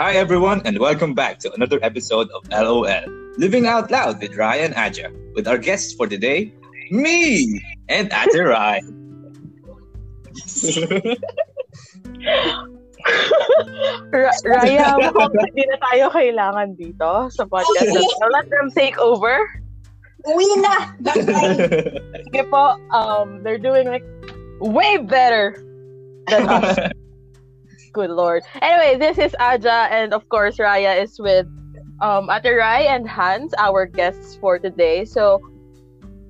Hi everyone and welcome back to another episode of LOL Living Out Loud with Raya and Aja, with our guests for today, me and Ate Rai. Raya, mukhang hindi na tayo kailangan dito sa podcast. I'll let them take over. Uwi na! Sige po, they're doing like way better than us. Good Lord. Anyway, this is Aja, and of course, Raya is with Ate Rai and Hans, our guests for today. So,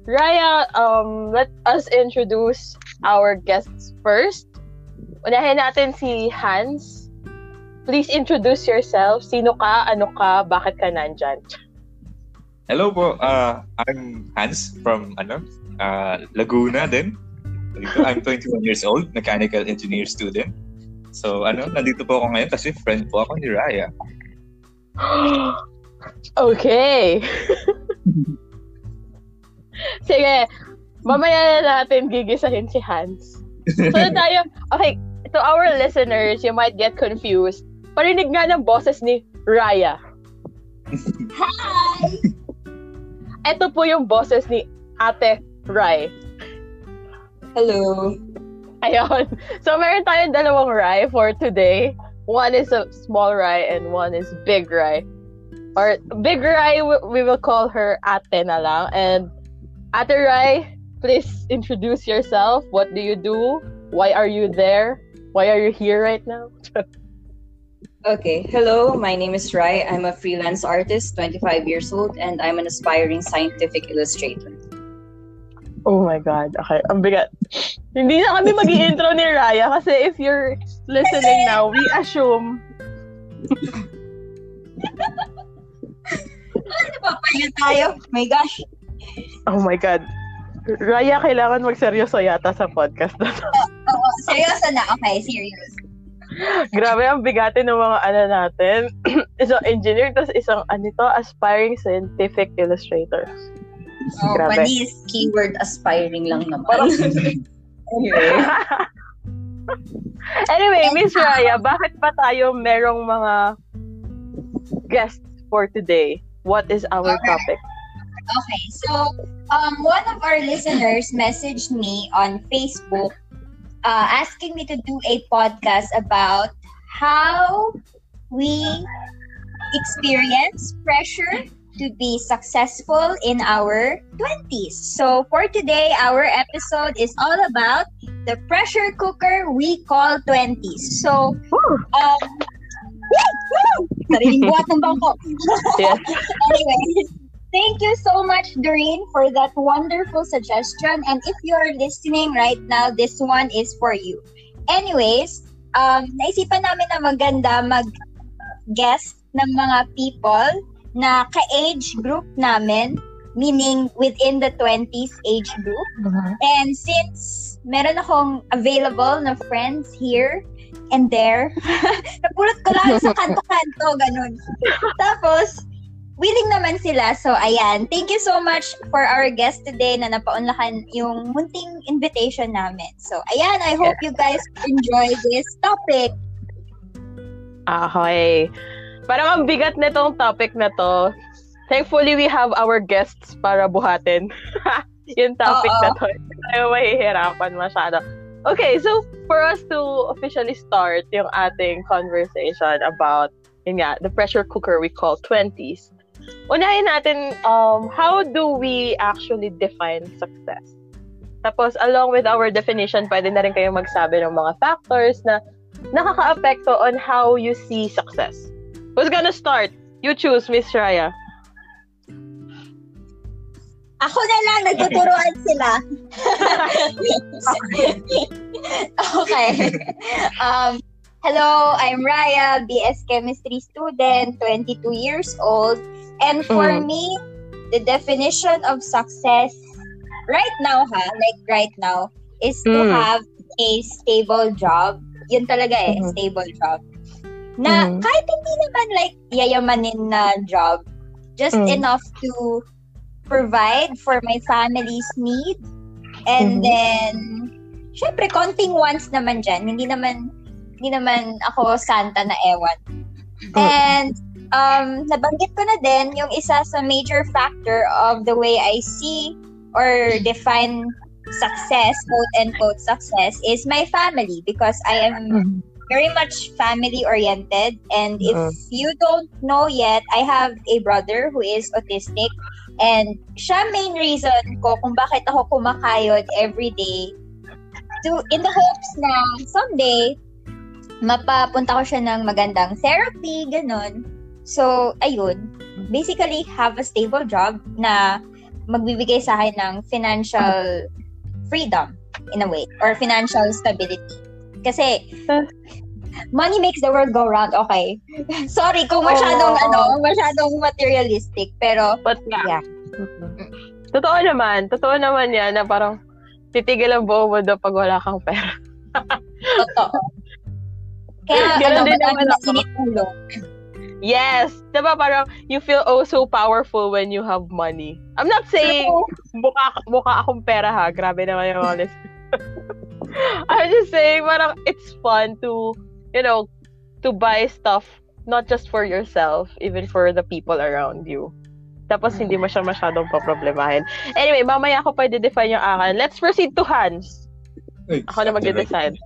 Raya, let us introduce our guests first. Unahin natin si Hans. Please introduce yourself. Sino ka? Ano ka? Bakit ka nandyan? Hello po. I'm Hans from Laguna din. I'm 21 years old, mechanical engineer student. So, nandito po ako ngayon kasi friend po ako ni Raya. Okay. Sige, mamaya na natin gigisahin si Hans. So, tayo, okay, to our listeners, you might get confused. Parinig nga ng boses ni Raya. Hi! Ito po yung boses ni Ate Rai. Hello. Ayun. So, meron tayong dalawang Rai for today. One is a small Rai and one is big Rai. Or, big Rai, we will call her Ate na lang. And, Ate Rai, please introduce yourself. What do you do? Why are you there? Why are you here right now? Okay. Hello, my name is Rai. I'm a freelance artist, 25 years old, and I'm an aspiring scientific illustrator. Oh my God. Okay, ang bigat. Hindi na kami mag-i-intro ni Raya kasi if you're listening now, we assume... Napapagod tayo. My gosh. Oh my God. Raya, kailangan magseryoso yata sa podcast na to. Oo, seryoso na. Okay, serious. Grabe ang bigatin ng mga natin. Isang engineer, tapos isang aspiring scientific illustrator. Oh, grabe. Pani is keyword aspiring lang naman. Anyway. Anyway, Miss Raya, bakit ba tayo merong mga guests for today? What is our topic? Okay, so one of our listeners messaged me on Facebook asking me to do a podcast about how we experience pressure to be successful in our 20s. So for today, our episode is all about the pressure cooker we call 20s. So, anyway, thank you so much, Doreen, for that wonderful suggestion. And if you're listening right now, this one is for you. Anyways, naisipan namin na maganda mag-guest ng mga people na ka-age group namin, meaning within the 20s age group. Uh-huh. And since meron akong available na friends here and there, napulot ko lang sa kanto-kanto, ganun. Tapos, willing naman sila. So, ayan. Thank you so much for our guest today na napaunlakan yung munting invitation namin. So, ayan. I hope you guys enjoy this topic. Ahoy! Parang ang bigat na itong topic na to. Thankfully, we have our guests para buhatin yung topic na to. Hindi tayo mahihirapan masyado. Okay, so for us to officially start yung ating conversation about the pressure cooker we call 20s, unahin natin how do we actually define success? Tapos, along with our definition, pwede na rin kayong magsabi ng mga factors na nakaka-apekto on how you see success. Who's gonna start? You choose, Miss Raya. Ako na lang, nagtuturoan sila. Okay. Hello, I'm Raya, BS Chemistry student, 22 years old. And for me, the definition of success right now, is to have a stable job. Yun talaga stable job. Na kahit hindi naman like yayamanin na job, just enough to provide for my family's needs, and then syempre konting wants naman dyan, hindi naman ako santa na ewan. And nabanggit ko na din yung isa sa major factor of the way I see or define success, quote-unquote success, is my family, because I am very much family-oriented. And if you don't know yet, I have a brother who is autistic. And siya main reason ko kung bakit ako kumakayod every day in the hopes na someday mapapunta ko siya ng magandang therapy, ganun. So, ayun. Basically, have a stable job na magbibigay sa akin ng financial freedom, in a way, or financial stability. Kasi, money makes the world go round, okay? Sorry kung masyadong, masyadong materialistic, pero, yeah. Totoo naman yan, na parang titigil ang buong mundo pag wala kang pera. Totoo. Kaya, masinit ulo. Yes. Diba parang you feel so powerful when you have money. I'm not saying mukha akong pera ha. Grabe naman yung honest. I'm just saying parang it's fun to, you know, to buy stuff not just for yourself, even for the people around you. Tapos hindi mo siya masyadong paproblemahin. Anyway, mamaya ako pa i-define yung akin. Let's proceed to Hans. Ako na mag-decide.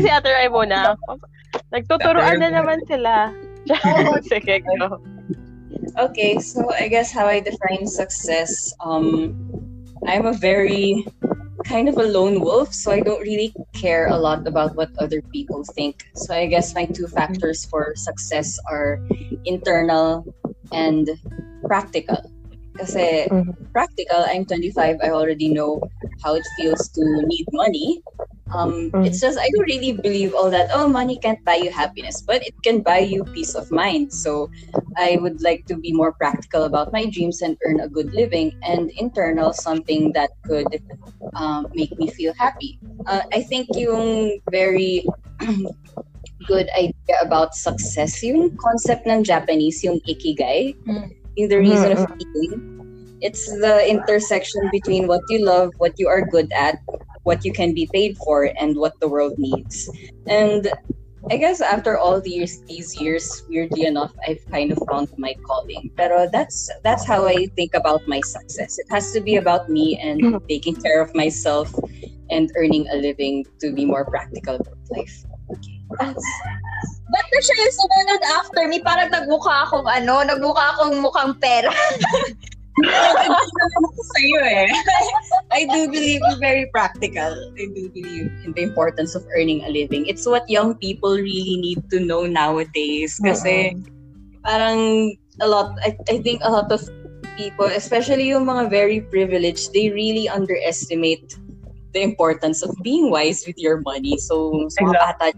Si Ate Rai muna. Nagtuturoan na naman sila. Sige, go. Okay, so I guess how I define success, I'm a very kind of a lone wolf, so I don't really care a lot about what other people think. So I guess my two factors for success are internal and practical. Kasi practical, I'm 25, I already know how it feels to need money. It's just I don't really believe all that, money can't buy you happiness, but it can buy you peace of mind. So I would like to be more practical about my dreams and earn a good living, and internal, something that could make me feel happy. I think yung very good idea about success, yung concept ng Japanese, yung ikigai, yung the reason of being. It's the intersection between what you love, what you are good at, what you can be paid for, and what the world needs. And I guess after all these years, weirdly enough, I've kind of found my calling. Pero that's how I think about my success. It has to be about me and taking care of myself and earning a living to be more practical about life. Okay. Ba't na siya yung sumunod after me? Parang nagmukha akong mukhang pera. I do believe you're very practical. I do believe in the importance of earning a living. It's what young people really need to know nowadays. Kasi parang I think a lot of people, especially yung mga very privileged, they really underestimate the importance of being wise with your money. So, mga bata,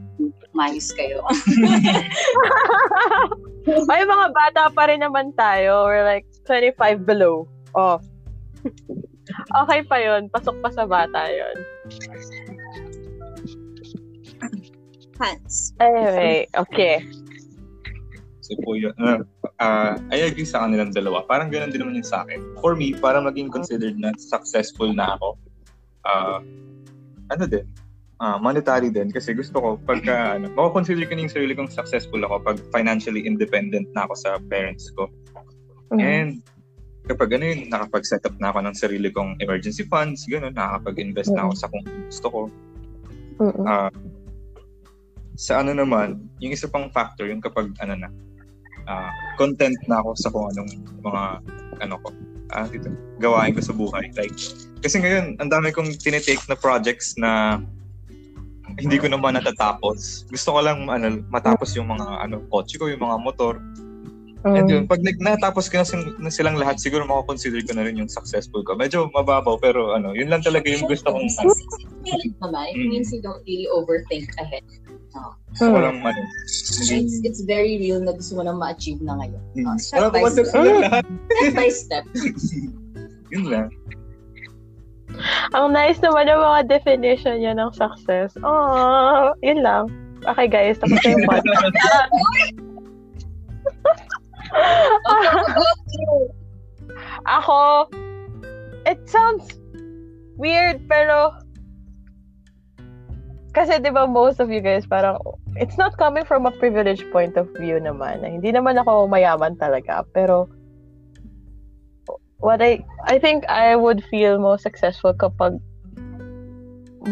mayos kayo. Ay, mga bata pa rin naman tayo. We're like 25 below. Oh. Okay pa yun. Pasok pa sa bata yun. Hans. Anyway, okay. So po yun. I agree sa kanilang dalawa. Parang ganun din naman yun sa akin. For me, para maging considered na successful na ako, monetary din, kasi gusto ko pagka mako-consider ko na yung sarili kong successful ako pag financially independent na ako sa parents ko. And kapag ganun, nakapag-set up na ako ng sarili kong emergency funds, ganun, nakakapag-invest na ako sa kung gusto ko. Sa naman, yung isa pang factor, yung kapag content na ako sa kung anong mga ko. Gawain ko sa buhay. Like, kasi ngayon, ang dami kong tinitake na projects na hindi ko naman natatapos. Gusto ko lang matapos yung mga kotse ko, yung mga motor. At yun, pag natapos ko na silang lahat, siguro makakonsider ko na rin yung successful ko. Medyo mababaw, pero yun lang talaga yung gusto kong... It means you don't really overthink ahead. It's very real na gusto mo nang ma-achieve na ngayon. Step by step. Yun lang. Ang nice naman ang mga definition niya ng success. Oh, yun lang. Okay guys, tapos na yung podcast. Ako, it sounds weird pero Kasi diba most of you guys parang it's not coming from a privileged point of view naman. Hindi naman ako mayaman talaga, pero what I think I would feel most successful kapag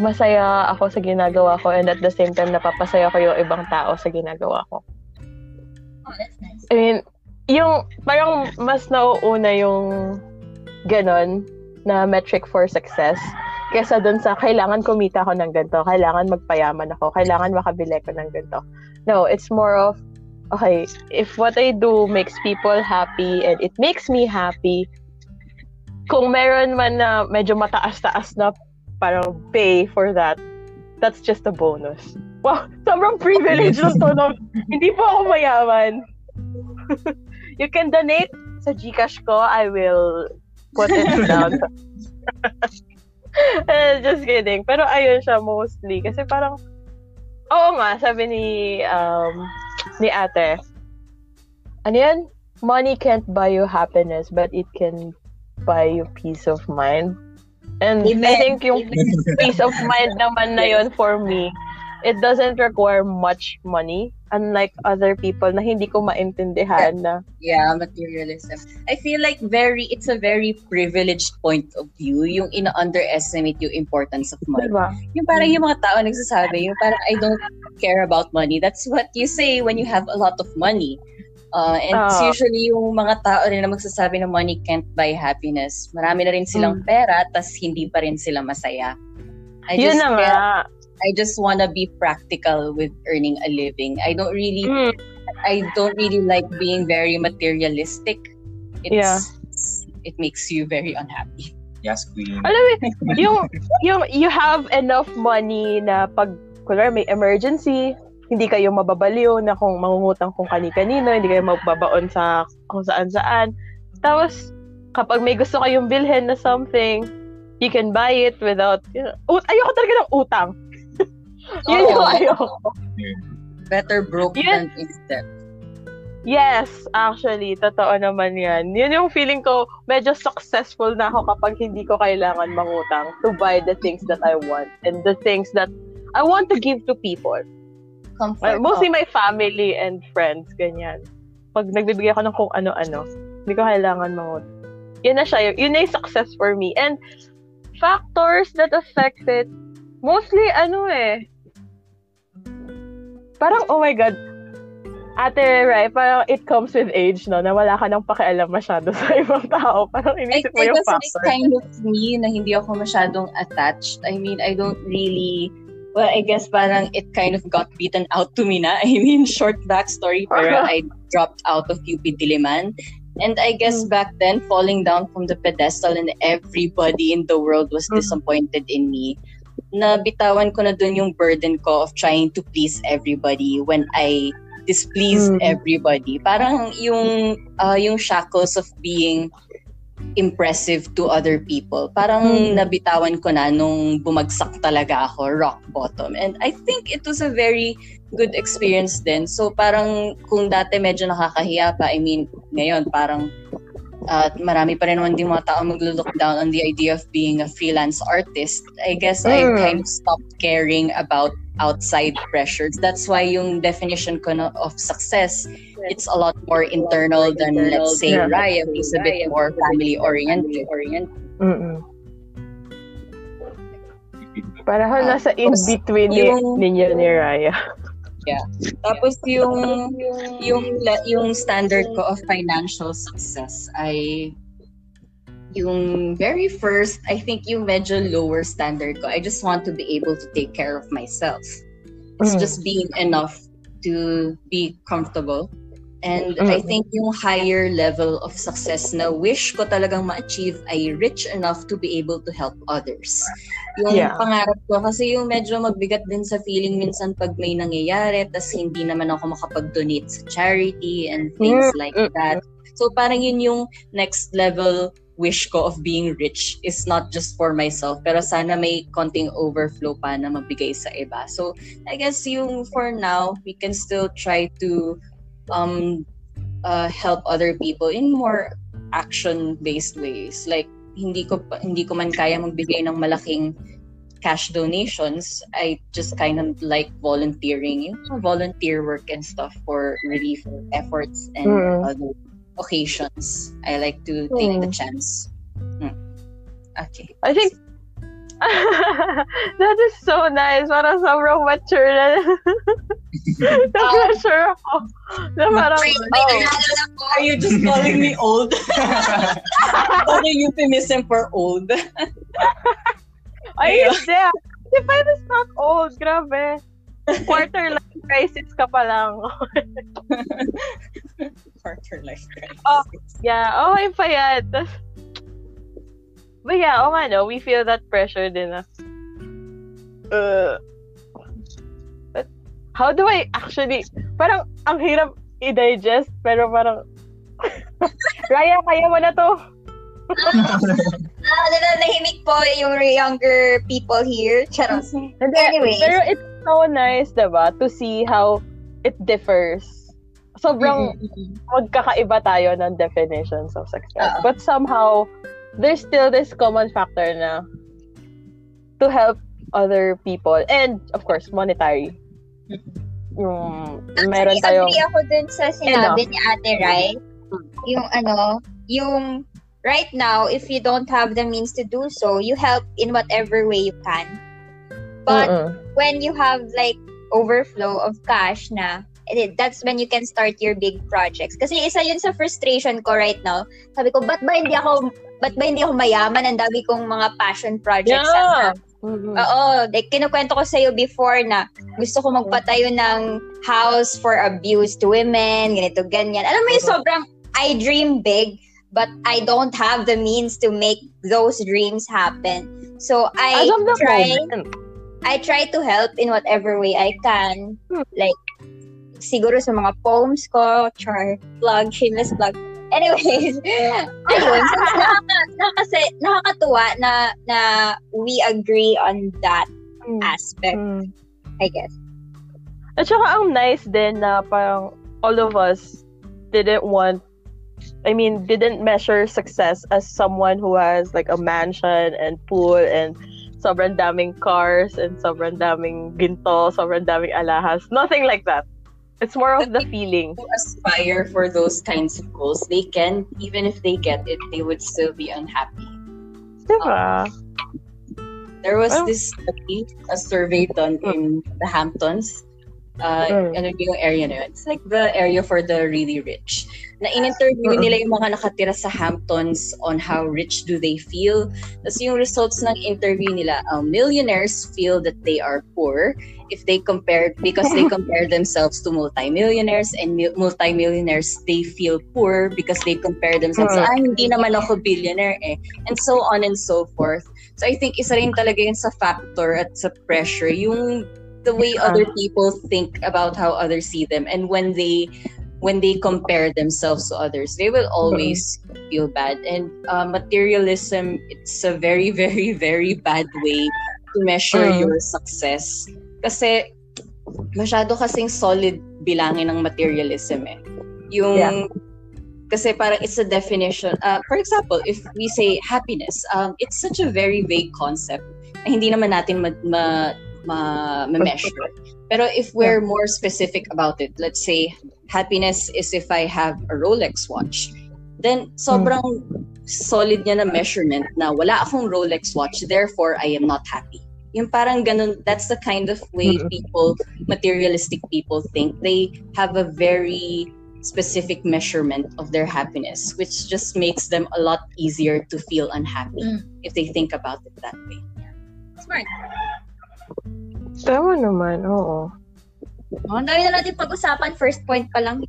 masaya ako sa ginagawa ko and at the same time napapasaya ko yung ibang tao sa ginagawa ko. Oh, that's nice. I mean, yung parang mas nauuna yung ganon na metric for success kesa dun sa kailangan kumita ko ng ganito, kailangan magpayaman ako, kailangan makabili ko ng ganito. No, it's more of, okay, if what I do makes people happy and it makes me happy, kung meron man na medyo mataas-taas na parang pay for that, that's just a bonus. Wow, sobrang privilege na to. No? Hindi po ako mayaman. You can donate sa GCash ko. I will put it down. Just kidding. Pero ayun siya mostly. Kasi parang, oo nga, sabi ni ate, ano yan? Money can't buy you happiness, but it can buy you peace of mind. And amen. I think yung peace of mind naman na yun for me, it doesn't require much money. Unlike other people na hindi ko maintindihan na. Yeah, materialism. I feel like it's a very privileged point of view yung ina-underestimate yung importance of money. Diba? Yung parang yung mga tao nagsasabi, yung parang I don't care about money. That's what you say when you have a lot of money. And it's usually yung mga tao rin na magsasabi na money can't buy happiness. Marami na rin silang pera, tas hindi pa rin sila masaya. I just wanna be practical with earning a living. I don't really like being very materialistic. It makes you very unhappy. Yes, queen. Alam mo, yung you have enough money na pag kulang may emergency, hindi kayo mababaliw na kung mangungutang kung kani-kanino, hindi kayo magbabaon sa kung saan-saan. Tapos kapag may gusto kayong bilhin na something, you can buy it without, you know, ayoko talaga ng utang. Yun yung ayoko. Better broke than in debt. Yes, actually, totoo naman yan. Yun yung feeling ko, medyo successful na ako kapag hindi ko kailangan mangutang to buy the things that I want and the things that I want to give to people. Comfort. Mostly my family and friends, ganyan. Pag nagbibigay ako ng kung ano-ano, hindi ko kailangan mangutang. Yun na siya, yun na yung success for me. And factors that affect it, mostly, parang, oh my God, Ate Rai, parang it comes with age, no? Na wala ka nang pakialam masyado sa ibang tao. Parang inisip mo yung factor. I kind of me na hindi ako masyadong attached. I mean, I don't really, well, I guess parang it kind of got beaten out to me na. I mean, short backstory, pero I dropped out of UP Diliman. And I guess back then, falling down from the pedestal and everybody in the world was disappointed in me. Nabitawan ko na dun yung burden ko of trying to please everybody when I displeased everybody. Parang yung shackles of being impressive to other people. Parang nabitawan ko na nung bumagsak talaga ako, rock bottom. And I think it was a very good experience din. So parang kung dati medyo nakakahiya pa, I mean, ngayon parang marami pa rin hindi mga tao maglo-look down on the idea of being a freelance artist. I guess I kind of stopped caring about outside pressures. That's why yung definition ko na of success, it's a lot more internal than, let's say, Raya, who's a bit more family-oriented. Parang nasa in-between ninyo ni Raya. Yeah. Tapos yung standard ko of financial success ay yung very first, I think yung medyo lower standard ko, I just want to be able to take care of myself. It's just being enough to be comfortable. And I think yung higher level of success na wish ko talagang ma-achieve ay rich enough to be able to help others. Yung pangarap ko, kasi yung medyo magbigat din sa feeling minsan pag may nangyayari, tas hindi naman ako makapag-donate sa charity and things like that. So parang yun yung next level wish ko of being rich is not just for myself, pero sana may konting overflow pa na mabigay sa iba. So I guess yung for now, we can still try to help other people in more action-based ways. Like, hindi ko man kaya magbigay ng malaking cash donations. I just kind of like volunteering, you know, volunteer work and stuff for relief efforts and other occasions. I like to take the chance. Okay. I think that is so nice. Parang sobrang mature na. Na-pressure ako. Are you just calling me old? Or the euphemism for old? Ay, hindi. If I was not old, grabe. Quarter life crisis ka pa lang. Quarter life crisis. Oh, yeah, okay pa yan. But yeah, oh nga no, we feel that pressure din ah. But how do I actually, parang ang hirap i-digest, pero parang, Raya, kaya mo na to. Nahimik po yung younger people here. Charos. Anyway. Pero it's so nice, diba, to see how it differs. Sobrang magkakaiba tayo ng definitions of success. But somehow, there's still this common factor na to help other people and of course monetary. Meron tayong agree ako dun sa sinabi ni Ate Rai, yung ano, yung right now if you don't have the means to do so, you help in whatever way you can. But when you have like overflow of cash na, that's when you can start your big projects. Kasi isa yun sa frustration ko right now. Sabi ko, ba't ba hindi ako mayaman? Ang dami kong mga passion projects. Yeah. Oo, like, kinukwento ko sa'yo before na gusto ko magpatayo ng house for abused women, ganito, ganyan. Alam mo yung sobrang, I dream big, but I don't have the means to make those dreams happen. So, I try to help in whatever way I can. Like, siguro sa mga poems ko, plug, shameless plug. Anyways, ayun, so nakakatuwa na we agree on that aspect, I guess. At saka ang nice din na parang all of us didn't measure success as someone who has like a mansion and pool and sobrang daming cars and sobrang daming ginto, sobrang daming alahas. Nothing like that. It's more of the feeling. People who aspire for those kinds of goals, they can, even if they get it, they would still be unhappy. Diba? There was this study, a survey done in the Hamptons. Ano yung area na yun? It's like the area for the really rich. Na-interview nila yung mga nakatira sa Hamptons on how rich do they feel. Tapos yung results ng interview nila, millionaires feel that they are poor, because they compare themselves to multimillionaires, and multimillionaires they feel poor because they compare themselves to hindi naman ako billionaire eh, and so on and so forth. So I think isa rin talaga yun sa factor at sa pressure, yung the way other people think about how others see them, and when they compare themselves to others, they will always feel bad. And materialism, it's a very, very, very bad way to measure your success. Kasi masyado kasing solid bilangin ng materialism eh. Yung kasi parang it's a definition. For example, if we say happiness, it's such a very vague concept na hindi naman natin ma-measure. Pero if we're more specific about it, let's say happiness is if I have a Rolex watch, then sobrang solid niya na measurement na wala akong Rolex watch, therefore I am not happy. Yung parang ganun, that's the kind of way people, materialistic people think. They have a very specific measurement of their happiness, which just makes them a lot easier to feel unhappy if they think about it that way. Smart. Tama naman, oo. Ang dami na natin pag-usapan, first point pa lang.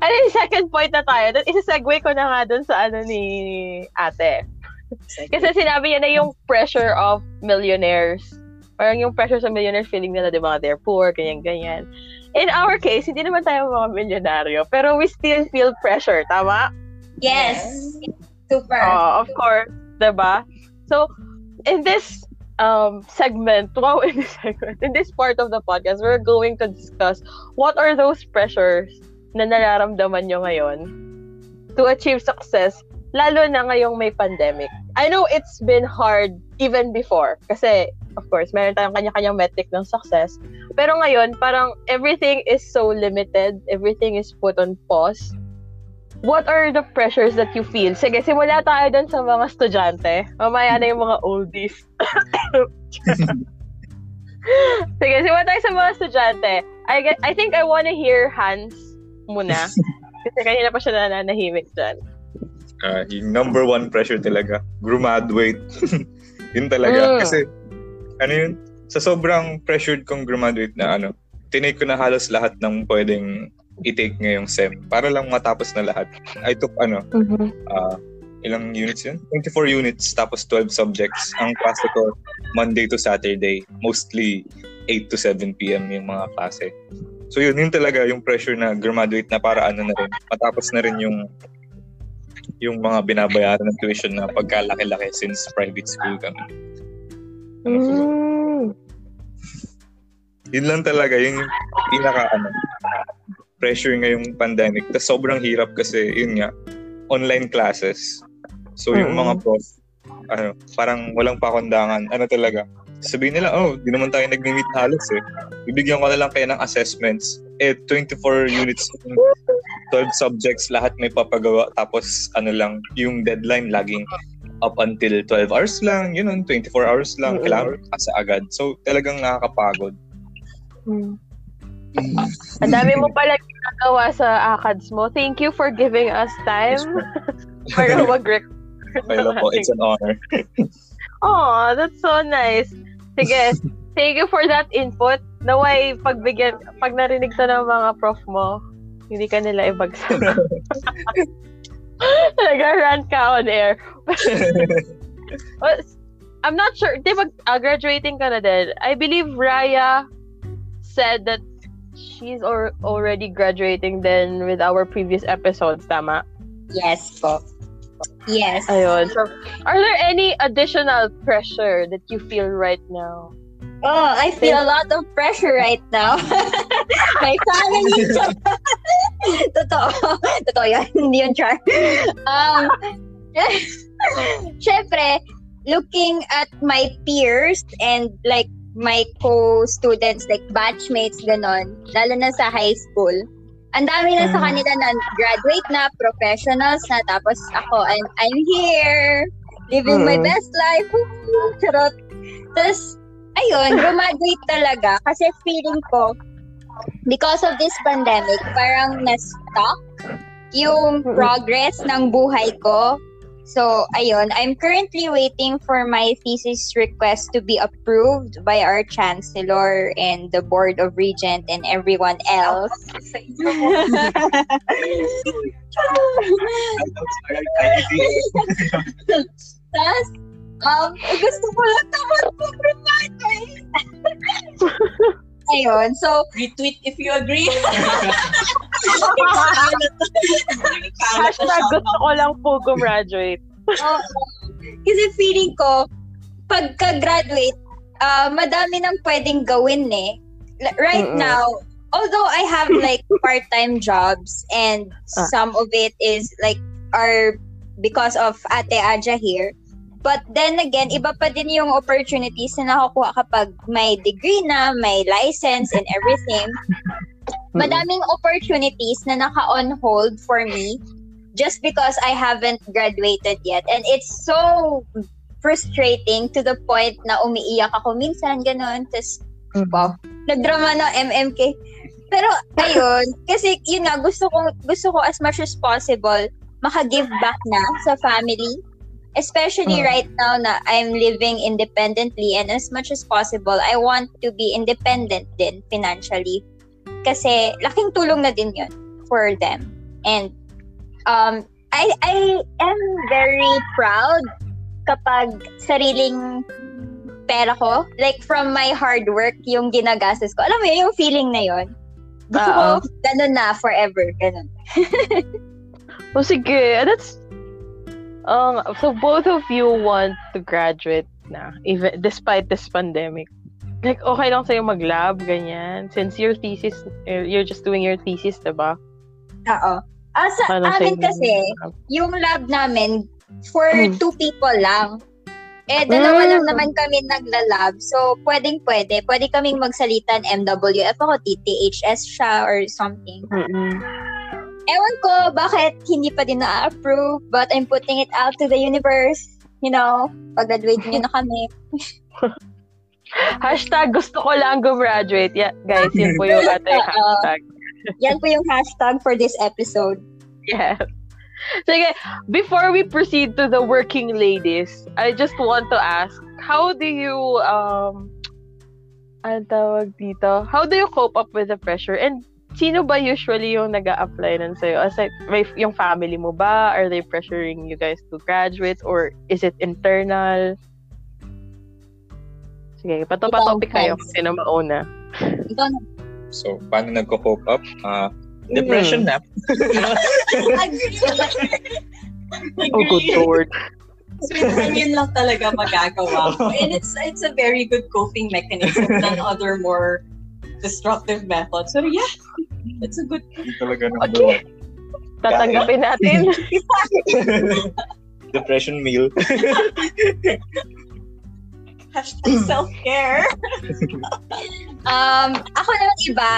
Ano yung second point na tayo? Isa-segue ko na nga dun sa ano ni ate. Kasi sinabi niya na yung pressure of millionaires. Parang yung pressure sa millionaires, feeling nila, di ba, they're poor, ganyan-ganyan. In our case, hindi naman tayo mga milyonaryo, pero we still feel pressure, tama? Yes. Super. Oh, of course, di ba? So, in this in this part of the podcast, we're going to discuss what are those pressures na nararamdaman nyo ngayon to achieve success, lalo na ngayong may pandemic. I know it's been hard even before. Kasi, of course, meron tayong kanya-kanyang metric ng success. Pero ngayon, parang everything is so limited. Everything is put on pause. What are the pressures that you feel? Sige, simula tayo dun sa mga estudyante. Mamaya na yung mga oldies. Sige, simula tayo sa mga estudyante. I think I wanna hear Hans muna. Kasi kanina pa siya nananahimik dyan. Yung number one pressure talaga, graduate. Yun talaga. Kasi, ano yun? Sa sobrang pressured kong graduate na ano, tinake ko na halos lahat ng pwedeng i-take ngayong SEM para lang matapos na lahat. I took ano, ilang units yun? 24 units, tapos 12 subjects. Ang klase ko, Monday to Saturday, mostly 8 to 7 p.m. yung mga klase. So yun talaga yung pressure na graduate na para ano na rin, matapos na rin yung mga binabayaran ng tuition na pagkalaki-laki since private school kami. Ano po? Yun lang talaga, yung pinaka ano, pressure ngayong pandemic. Tapos sobrang hirap kasi, yun nga, online classes. So yung mga prof, ano, parang walang pakundangan. Ano talaga? Sabihin nila, oh, di naman tayo nag-meet halos eh. Bibigyan ko na lang kayo ng assessments. Eh, 24 units, 12 subjects, lahat may papagawa. Tapos, ano lang, yung deadline laging up until 12 hours lang, yun, 24 hours lang. Kailangan kasi agad. So, talagang nakakapagod. Ang dami mo pala ginagawa sa ACADS mo. Thank you for giving us time. Para mag-record. Hello po, it's an honor. Oh, that's so nice. Sige, thank you for that input. Naway, pag narinig to ng mga prof mo, hindi ka nila ibagsak. Nag-rant ka on air. I'm not sure. Di ba, graduating ka na din? I believe Raya said that she's already graduating then with our previous episodes, tama? Yes po. Yes. Ayun. So, are there any additional pressure that you feel right now? Oh, I feel a lot of pressure right now. My family. Totoo yan. Hindi yun, Char. Syempre, looking at my peers and like my co-students, like batchmates, ganon, lalo na sa high school. Ang dami na sa kanila na graduate na, professionals na, tapos ako, I'm here, living my best life. Charot. Tapos, ayun, graduate talaga. Kasi feeling ko, because of this pandemic, parang na-stuck yung progress ng buhay ko. So, ayun, I'm currently waiting for my thesis request to be approved by our chancellor and the board of regent and everyone else. Tapos, gusto ko lang tamad po from my face. Ayun, so... retweet if you agree. Hashtag gusto ko lang po gumraduate. Kasi feeling ko, pagka-graduate, madami nang pwedeng gawin eh. Right now, although I have like part-time jobs and some of it is like are because of Ate Aja here. But then again, iba pa din yung opportunities na nakukuha kapag may degree na, may license and everything. Madaming opportunities na naka-on hold for me just because I haven't graduated yet. And it's so frustrating to the point na umiiyak ako minsan, ganun. Tapos, nagdrama na MMK. Pero, ayun, kasi yun nga, gusto ko as much as possible maka-give back na sa family. Especially right now na I'm living independently and as much as possible, I want to be independent din financially. Kasi laking tulong na din yun for them. And I am very proud kapag sariling pera ko. Like from my hard work, yung ginagastos ko. Alam mo yun, yung feeling na yun. Gusto ko, ganun na, forever. Ganun. Oh, sige. That's... so both of you want to graduate na, even despite this pandemic. Like, okay lang sa'yo mag-lab, ganyan. Since your thesis, you're just doing your thesis, diba? Oo. Sa amin kasi, yung lab namin, for two people lang. Eh, dalawa lang naman kami nagla-lab. So, pwedeng-pwede. Pwede kaming magsalitan MWF ako, TTHS siya, or something. Ewan ko, bakit hindi pa din na-approve, but I'm putting it out to the universe. You know, pag-graduate nyo na kami. Hashtag gusto ko lang gumraduate. Yeah, guys, yun po yung ating hashtag. Yan po yung hashtag for this episode. Yeah. Sige, before we proceed to the working ladies, I just want to ask, how do you how do you cope up with the pressure? And sino ba usually yung nag-a-apply nun sa'yo? Aside, yung family mo ba? Are they pressuring you guys to graduate? Or is it internal? Sige, patopic kayo kung sino mauna. So, paano nag-cope up? Depression na. Oh, good Lord. Minsan yun lang talaga magagawa. And it's a very good coping mechanism than other more destructive methods. So yeah, it's a good... Talaga okay. Tatanggapin natin. Depression meal. Hashtag self-care. Ako naman iba,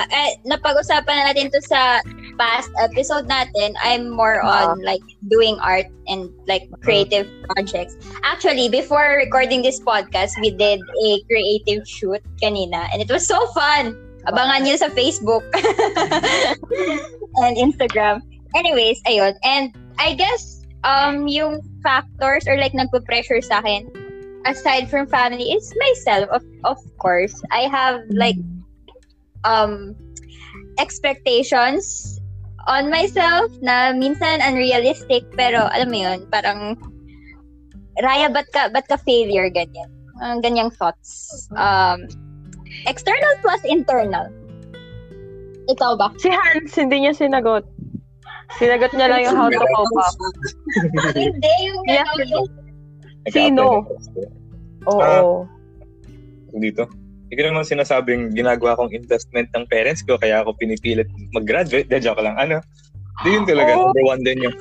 napag-usapan na natin to sa past episode natin, I'm more on like doing art and like creative projects. Actually, before recording this podcast, we did a creative shoot kanina and it was so fun. Abangan nyo sa Facebook and Instagram. Anyways, ayun. And I guess yung factors or like nagpo-pressure sa akin aside from family, it's myself, of course. I have like expectations on myself na minsan unrealistic, pero alam mo yun, parang Raya, ba't ka failure, ganyan. Ganyang thoughts. External plus internal. Ikaw ba? Si Hans, hindi niya sinagot. Sinagot niya lang yung how to cope up. Hindi, yung gano'n. Sino? Oo. Dito. Hindi naman sinasabing ginagawa kong investment ng parents ko kaya ako pinipilit mag-graduate. De, joke lang. Ano? Di yun talaga. Number one din yung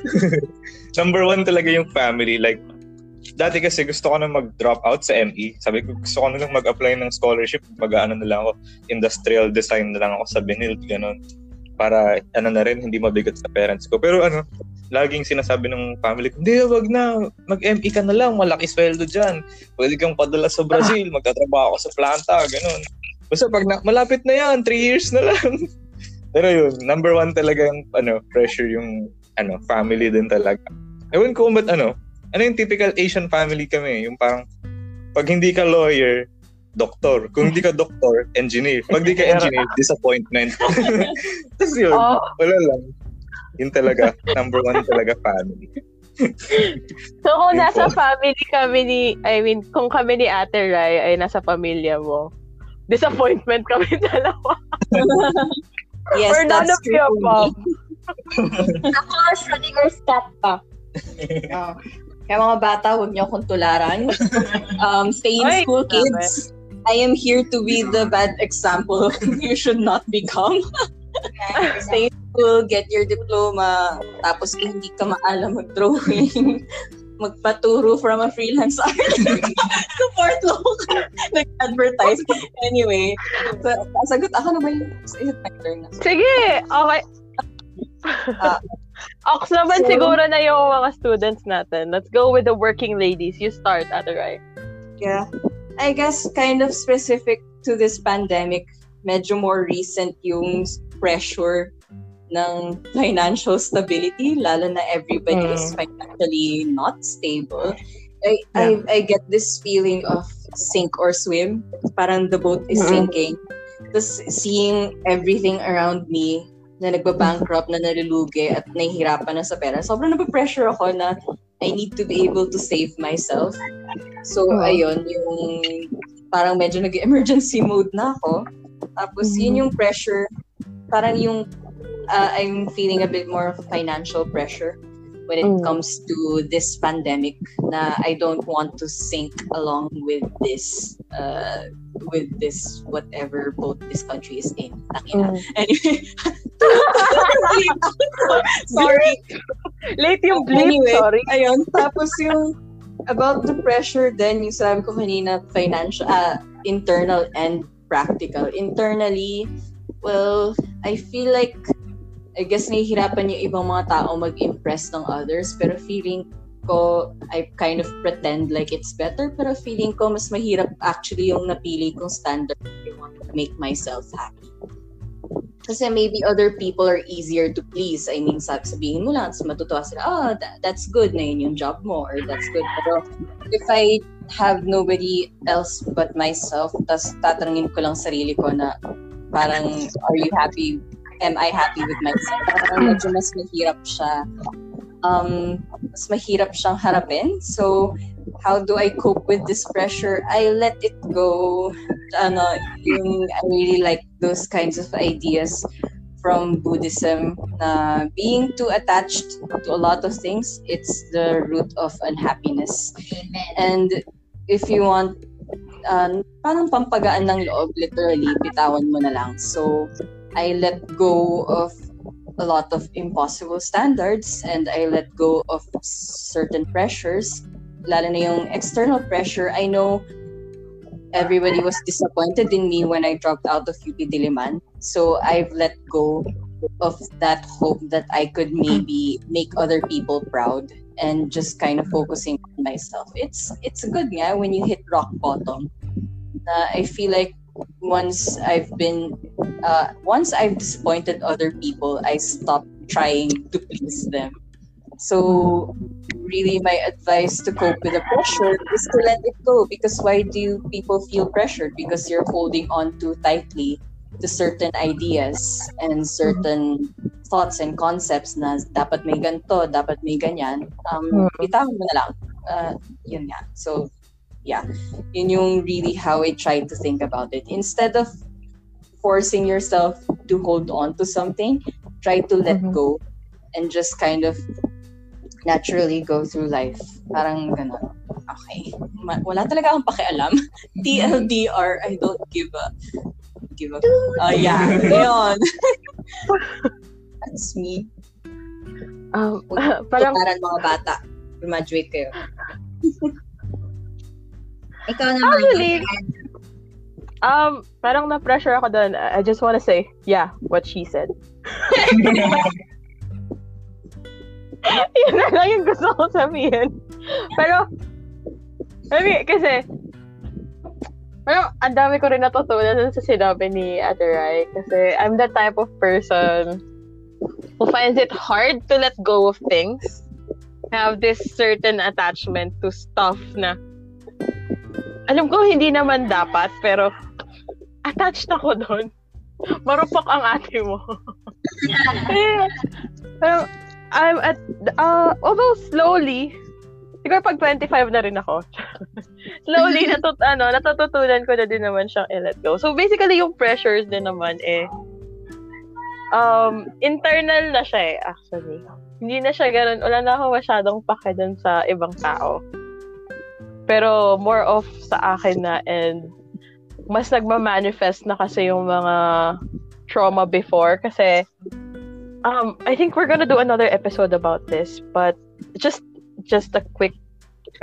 number one talaga yung family. Like, dati kasi gusto ko na mag-drop out sa ME. Sabi ko, gusto ko na lang mag-apply ng scholarship. Mag-ano na lang ako. Industrial design na lang ako sa Benil. Ganon. Para, ano na rin, hindi mabigat sa parents ko. Pero ano, laging sinasabi ng family ko, hindi, wag na, mag-ME ka na lang, malaki sweldo dyan. Pwede kang padala sa Brazil, magtatrabaho ako sa planta, ganun. Basta pag malapit na yan, 3 years na lang. Pero yun, number one talaga yung ano, pressure yung ano, family din talaga. Ewan ko, but ano yung typical Asian family kami, yung parang, pag hindi ka lawyer, doktor. Kung hindi ka doktor, engineer. Pag di ka engineer, disappointment. Tapos yun, wala lang. Yun talaga, number one talaga, family. So kung nasa family kami ni, I mean, kung kami ni Ate Rai ay nasa pamilya mo, disappointment kami dalawa. Yes, or none of your mom. Ako, Schrödinger stat pa. Kaya mga bata, huwag niyo akong tularan. Stay in school, kids. I am here to be the bad example you should not become. Stay in school, get your diploma, tapos kung hindi ka maalam mag-drawing, magpaturo from a freelance artist. Support local. Nag-advertise. Anyway, sagot ako na ba yung sector na? Sige, okay. Oks naman so, siguro na yung mga students natin. Let's go with the working ladies. You start, Ate Rai. Yeah. I guess kind of specific to this pandemic, medyo more recent yung pressure ng financial stability, lalo na everybody is financially not stable. I get this feeling of sink or swim. Parang the boat is sinking. Tapos seeing everything around me na nagbabankrupt, na nalulugi, at nahihirapan na sa pera. Sobrang napapressure ako na I need to be able to save myself. So, ayun, yung parang medyo nag-emergency mode na ako. Tapos, yun yung pressure. Parang yung, I'm feeling a bit more financial pressure when it comes to this pandemic na I don't want to sink along with this whatever boat this country is in. Anyway. Sorry. Late yung bleep, anyway, sorry. Ayun, tapos yung about the pressure then yung sabi ko kanina, financial, internal and practical. Internally, well, I feel like, I guess nahihirapan yung ibang mga tao mag-impress ng others, pero feeling ko, I kind of pretend like it's better, pero feeling ko mas mahirap actually yung napili kong standard I want to make myself happy. Kasi maybe other people are easier to please. I mean, sabihin mo lang, matutuwa sila, oh, that's good na yun yung job mo, or that's good. Pero if I have nobody else but myself, tas tatanungin ko lang sarili ko na parang, are you happy? Am I happy with myself? Parang medyo mas mahirap siya. Mas mahirap siyang harapin. So, how do I cope with this pressure? I let it go. I really like those kinds of ideas from Buddhism na being too attached to a lot of things, it's the root of unhappiness. Amen. And if you want, parang pampagaan ng loob, literally, bitawan mo na lang. So, I let go of a lot of impossible standards and I let go of certain pressures, lalo na yung external pressure. I know everybody was disappointed in me when I dropped out of UP Diliman. So I've let go of that hope that I could maybe make other people proud and just kind of focusing on myself. It's good nga when you hit rock bottom. I feel like once I've disappointed other people, I stopped trying to please them. So really my advice to cope with the pressure is to let it go, because why do people feel pressured? Because you're holding on too tightly to certain ideas and certain thoughts and concepts na dapat may ganito, dapat may ganyan. Bitawan mo na lang. Yun nga. So yeah, yun yung really how I try to think about it. Instead of forcing yourself to hold on to something, try to let go and just kind of naturally go through life. Parang gano'n. Okay. Wala talaga akong pakialam. TLDR, I don't give a... Oh, yeah. Yun. That's me. Parang... Putaran mga bata. Graduate kayo. Ikaw naman. Actually, parang na-pressure ako doon. I just wanna say, yeah, what she said. Yun na lang yung gusto ko sabihin. Pero, kasi, parang ang dami ko rin natutunan sa sinabi ni Ate Rai. Kasi I'm the type of person who finds it hard to let go of things. I have this certain attachment to stuff na alam ko, hindi naman dapat, pero attached ako doon. Marupok ang ate mo. Pero, I'm at, although slowly, siguro pag 25 na rin ako, slowly, natutunan ko na din naman siyang i-let go. So, basically, yung pressures din naman, internal na siya, actually. Hindi na siya ganun. Wala na ako masyadong pake dun sa ibang tao. Pero more of sa akin na, and mas nagma-manifest na kasi yung mga trauma before. Kasi I think we're gonna do another episode about this, but just a quick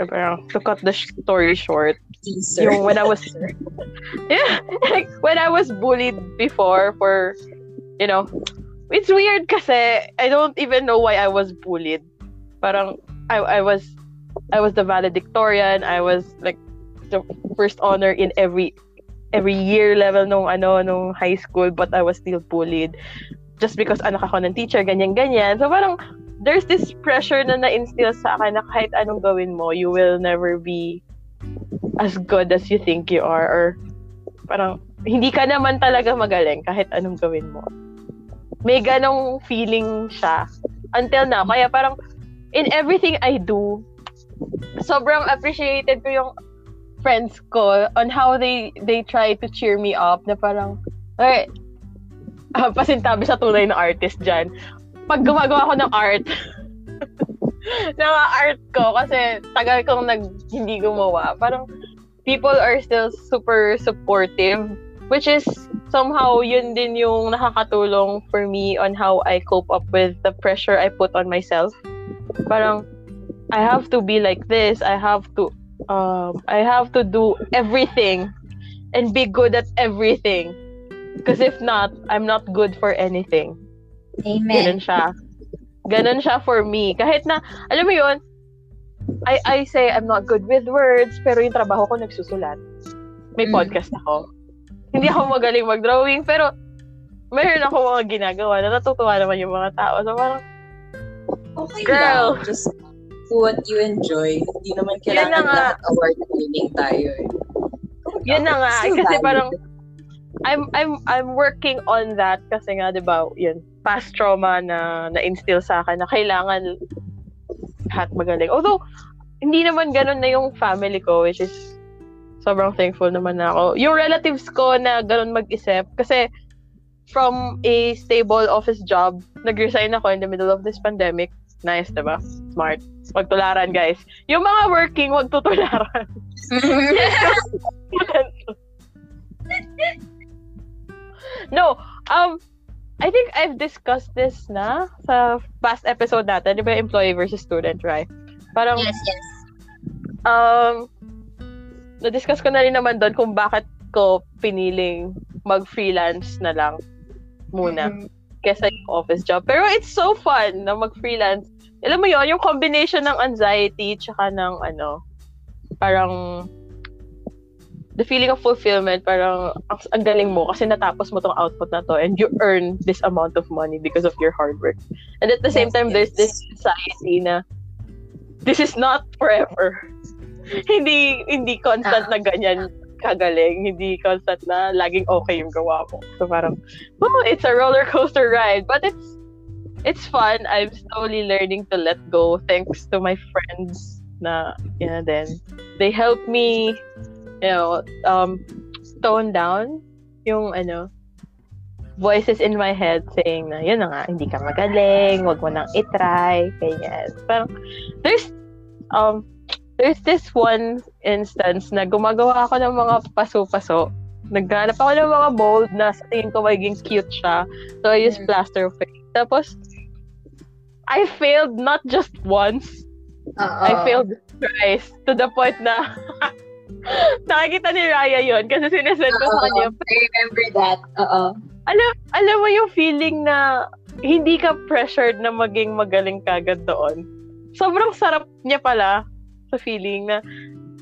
to cut the story short. Yung when I was when I was bullied before for, you know, it's weird kasi I don't even know why I was bullied. Parang I was the valedictorian. I was like the first honor in every year level nung high school, but I was still bullied just because anak ako ng teacher, ganyan. So parang there's this pressure na-instill sa akin na kahit anong gawin mo, you will never be as good as you think you are, or parang hindi ka naman talaga magaling kahit anong gawin mo. May ganong feeling siya until now. Kaya parang in everything I do, sobrang appreciated ko yung friends ko on how they try to cheer me up na parang, alright, pasintabi sa tunay na artist dyan. Pag gumagawa ko ng art, art ko, kasi tagal kong hindi gumawa, parang people are still super supportive, which is somehow yun din yung nakakatulong for me on how I cope up with the pressure I put on myself. parang I have to be like this, I have to do everything and be good at everything. Because if not, I'm not good for anything. Amen. Ganun siya for me. Kahit na, alam mo yun, I say I'm not good with words, pero yung trabaho ko nagsusulat. May podcast ako. Hindi ako magaling mag-drawing, pero mayroon ako mga ginagawa na natutuwa naman yung mga tao. So parang, okay, girl. Lang. Just do what you enjoy. Hindi naman kailangan dapat award-winning tayo. Eh. Yun na nga. So kasi valid. Parang, I'm working on that kasi nga, di ba, yun, past trauma na na-instill sa akin na kailangan lahat magaling. Although, hindi naman ganun na yung family ko, which is sobrang thankful naman ako. Yung relatives ko na ganun mag-isip, kasi from a stable office job, nag-resign ako in the middle of this pandemic. Nice, diba? Smart. Wag tularan, guys. Yung mga working, wag tutularan. No, I think I've discussed this na sa past episode natin, di ba, employee versus student, right? Parang, yes. Na-discuss ko na rin naman doon kung bakit ko piniling mag-freelance na lang muna kesa yung office job. Pero it's so fun na mag-freelance. Alam mo yun, yung combination ng anxiety tsaka ng ano, parang the feeling of fulfillment, parang ang galing mo kasi natapos mo tong output na to and you earn this amount of money because of your hard work. And at the same time, there's this anxiety na this is not forever. hindi constant na ganyan kagaling. Hindi constant na laging okay yung gawa mo. So parang, oh, it's a roller coaster ride. But it's fun. I'm slowly learning to let go thanks to my friends na, you know, then they helped me, you know, tone down yung ano voices in my head saying na yun na nga, hindi ka magaling, wag mo nang itry, ganyan. Parang there's this one instance na gumagawa ako ng mga paso-paso, naghanap ako ng mga mold na sa tingin ko magiging cute siya, so I use plaster of paint. Tapos I failed not just once. Uh-oh. I failed twice to the point na nakikita ni Raya yun kasi sinesend ko sa kanya. I remember that. Oo. Alam mo yung feeling na hindi ka pressured na maging magaling kagad doon. Sobrang sarap niya pala sa feeling na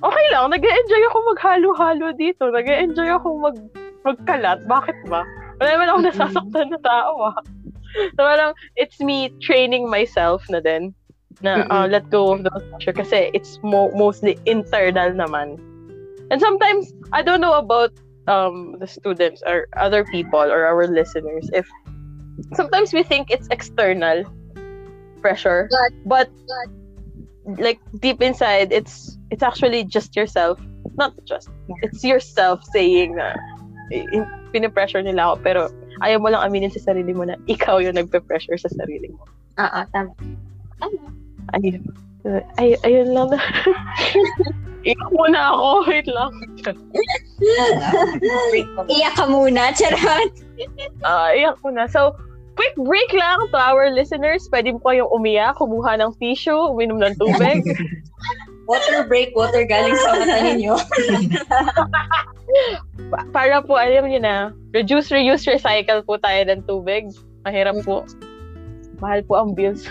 okay lang, nag-e-enjoy ako maghalo-halo dito. Nag-e-enjoy ako magkalat. Bakit ba? Wala naman ako nasasaktan na tao, ah. So, parang, it's me training myself na din na let go of the pressure kasi it's mostly internal naman. And sometimes, I don't know about the students or other people or our listeners, if sometimes we think it's external pressure, but like deep inside, it's actually just yourself. Not just, it's yourself saying na pinipressure nila ako, pero ayaw mo lang aminin sa sarili mo na ikaw yung nagpe-pressure sa sarili mo. Tama. Ayun lang na. Iyak muna ako. Wait lang. Iyak ka muna. Charot. Iyak muna. So, quick break lang to our listeners. Pwede po kayong umiyak, kumuha ng tissue, uminom ng tubig. Water break. Water galing sa mata ninyo. Para po, alam niyo na, reduce, reuse, recycle po tayo ng tubig. Mahirap po. Mahal po ang bills.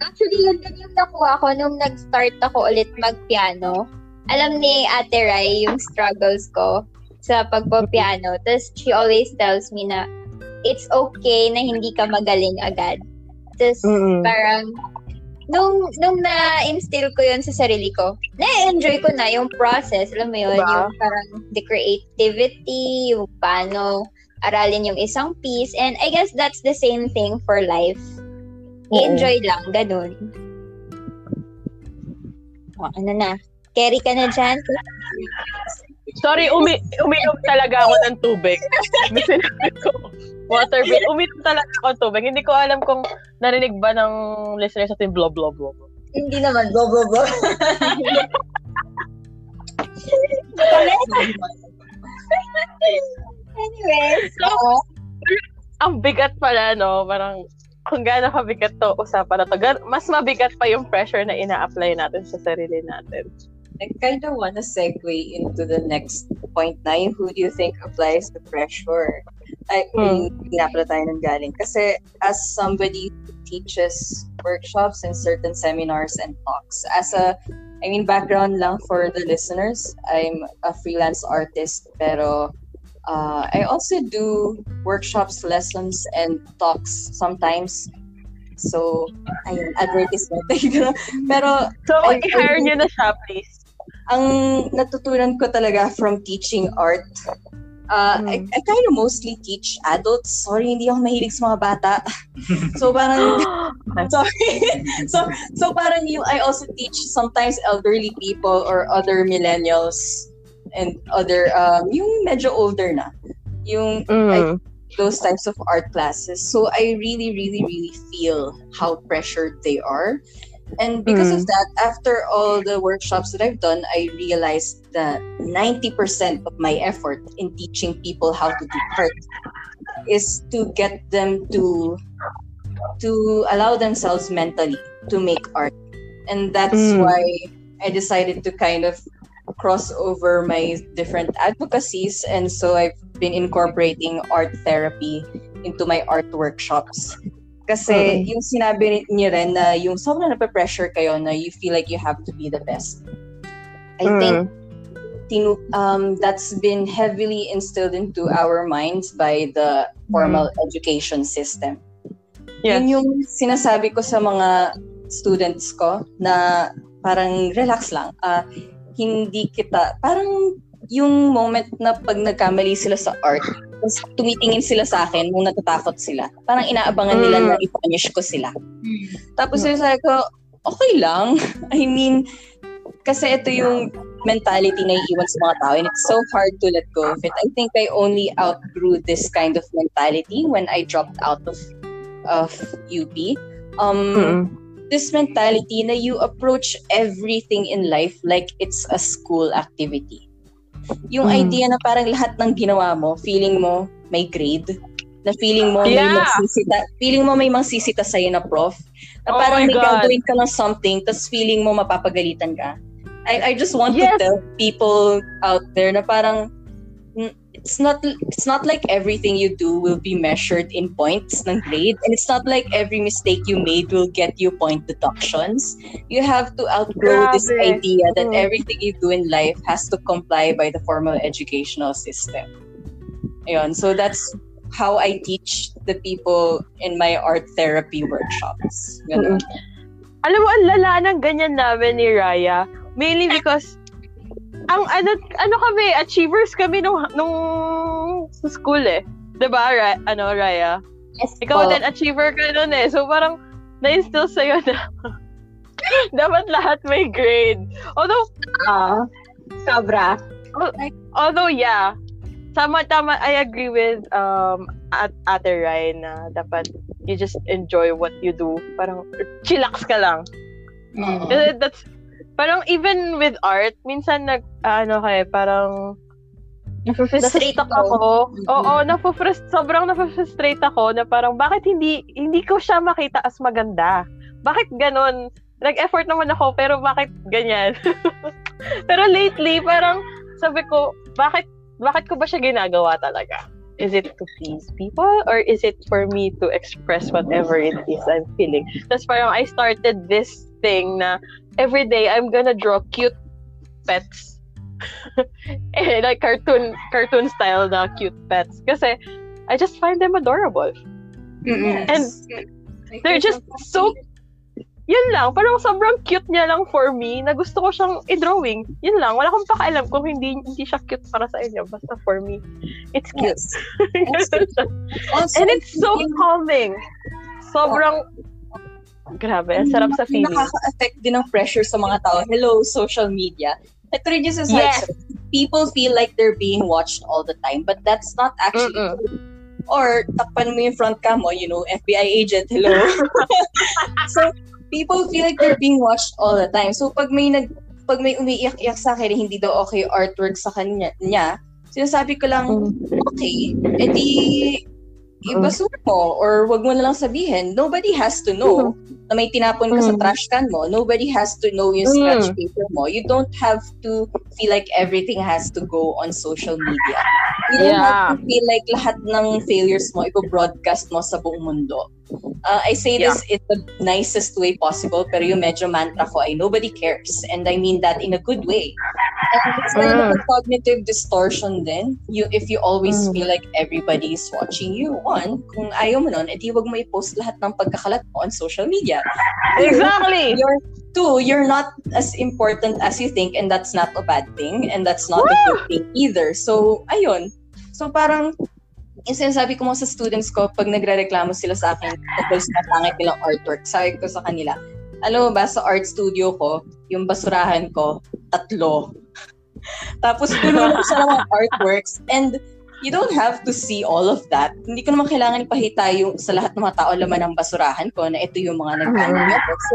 Actually, yun din yung nakuha ko nung nag-start ako ulit mag-piano. Alam ni Ate Rai yung struggles ko sa pagpo-piano. Tapos she always tells me na it's okay na hindi ka magaling agad. Tapos parang nung na-instill ko yun sa sarili ko, na-enjoy ko na yung process. Alam mo yun, diba? Yung parang the creativity, yung paano aralin yung isang piece. And I guess that's the same thing for life. Enjoy lang, ganun. Oh, ano na? Carry ka na dyan? Sorry, uminom talaga ako ng tubig. Sinabi ko, water break. Uminom talaga ako ng tubig. Hindi ko alam kung narinig ba ng listeners natin, blah, blah, blah. Hindi naman, blah, blah, blah. Anyways, so, ang bigat pala, no? Parang, kung gaano kabigat to, usapan na to. Mas mabigat pa yung pressure na ina-apply natin sa sarili natin. I kind of want to segue into the next point na yung who do you think applies the pressure? I mean, pinapala tayo ng galing. Kasi as somebody who teaches workshops and certain seminars and talks, as a, I mean, background lang for the listeners, I'm a freelance artist, pero I also do workshops, lessons, and talks sometimes. So, ayun, advertisement. Pero, so, i-hire nyo na siya, please. Ang natutunan ko talaga from teaching art, I kind of mostly teach adults. Sorry, hindi ako mahilig sa mga bata. So, parang, sorry. So parang yung, I also teach sometimes elderly people or other millennials and other, yung medyo older na. Yung, those types of art classes. So I really, really, really feel how pressured they are. And because of that, after all the workshops that I've done, I realized that 90% of my effort in teaching people how to do art is to get them to allow themselves mentally to make art. And that's why I decided to kind of cross over my different advocacies, and so I've been incorporating art therapy into my art workshops. Kasi yung sinabi niyo rin na yung sobrang nape-pressure kayo na you feel like you have to be the best. I think that's been heavily instilled into our minds by the formal education system. Yes. Yun yung sinasabi ko sa mga students ko na parang relax lang. Hindi kita, parang yung moment na pag nagkamali sila sa art, tumitingin sila sa akin nung natatakot sila. Parang inaabangan nila na i-punish ko sila. Tapos sabi ko, okay lang. I mean, kasi ito yung mentality na iiwan sa mga tao, and it's so hard to let go of it. I think I only outgrew this kind of mentality when I dropped out of UP. This mentality na you approach everything in life like it's a school activity. Yung idea na parang lahat ng ginawa mo, feeling mo may grade, na feeling mo may magsisita, feeling mo may magsisita sa'yo na prof, na parang may gagawin ka ng something, tas feeling mo mapapagalitan ka. I just want to tell people out there na parang it's not like everything you do will be measured in points ng grade, and it's not like every mistake you made will get you point deductions. You have to outgrow this idea that everything you do in life has to comply by the formal educational system. Ayun, so that's how I teach the people in my art therapy workshops. You know? Alam mo, ang lala ng ganyan namin ni Raya, mainly because ang ano kami, achievers kami nung sa school eh. 'Di ba, Raya? Yes, ikaw din achiever ka noon eh. So parang na-instill sa iyo na dapat lahat may grade. Although sobra. Although yeah. Tama, I agree with Ate Rai na dapat you just enjoy what you do. Parang chillax ka lang. That's parang even with art, minsan parang na-frustrate ako. Oo, sobrang na-frustrate ako na parang bakit hindi ko siya makita as maganda? Bakit ganun? Nag-effort naman ako, pero bakit ganyan? Pero lately, parang sabi ko, bakit ko ba siya ginagawa talaga? Is it to please people or is it for me to express whatever it is I'm feeling? Tapos parang I started this thing na every day I'm gonna draw cute pets. Eh, like cartoon style na cute pets. Kasi I just find them adorable. Yes. And they're just so yun lang, parang sobrang cute niya lang for me na gusto ko siyang i-drawing. Yun lang, wala akong pakialam kung hindi siya cute para sa inyo. Basta for me, it's cute. Yes. And it's so calming. Sobrang grabe, ang sarap sa feeling. Nakaka-affect din ng pressure sa mga tao. Hello, social media. It reduces people feel like they're being watched all the time, but that's not actually true. Or, takpan mo yung front cam mo, you know, FBI agent, hello. So, people feel like they're being watched all the time. So, pag may umiiyak-iyak sa akin, hindi daw okay artwork sa kanya, sinasabi ko lang, okay, edi ibasura mo or wag mo na lang sabihin. Nobody has to know na may tinapon ka sa trash can mo. Nobody has to know yung scratch paper mo. You don't have to feel like everything has to go on social media. You don't have to feel like lahat ng failures mo ipo-broadcast mo sa buong mundo. I say this in the nicest way possible, pero yung medyo mantra ko ay nobody cares. And I mean that in a good way. And it's like a cognitive distortion din. If you always feel like everybody is watching you, kung ayaw mo nun, edi wag mo i-post lahat ng pagkakalat mo on social media. Exactly! You're not as important as you think, and that's not a bad thing, and that's not a good thing either. So, ayun. So, parang yung sinasabi ko mo sa students ko pag nagre-reklamo sila sa akin tungkol sa pangit nilang artwork, sabi ko sa kanila, alam mo ba, sa art studio ko, yung basurahan ko, 3. Tapos puno ko sa mga artworks, and you don't have to see all of that. Hindi ko naman kailangan ipahita yung sa lahat ng mga tao laman ng basurahan ko na ito yung mga nag-ano. So,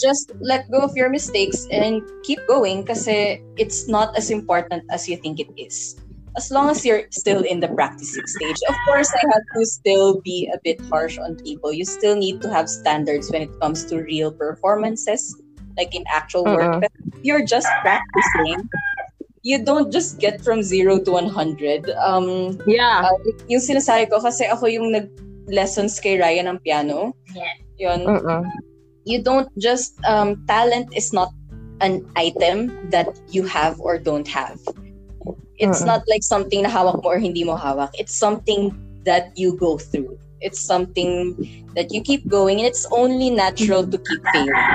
just let go of your mistakes and keep going kasi it's not as important as you think it is. As long as you're still in the practicing stage. Of course, I have to still be a bit harsh on people. You still need to have standards when it comes to real performances, like in actual work. But you're just practicing. You don't just get from 0 to 100. Yung sinasabi ko, kasi ako yung nag-lessons kay Raya ng piano. Yeah. Yun. You don't just... talent is not an item that you have or don't have. It's not like something na hawak mo or hindi mo hawak. It's something that you go through. It's something that you keep going, and it's only natural to keep failing.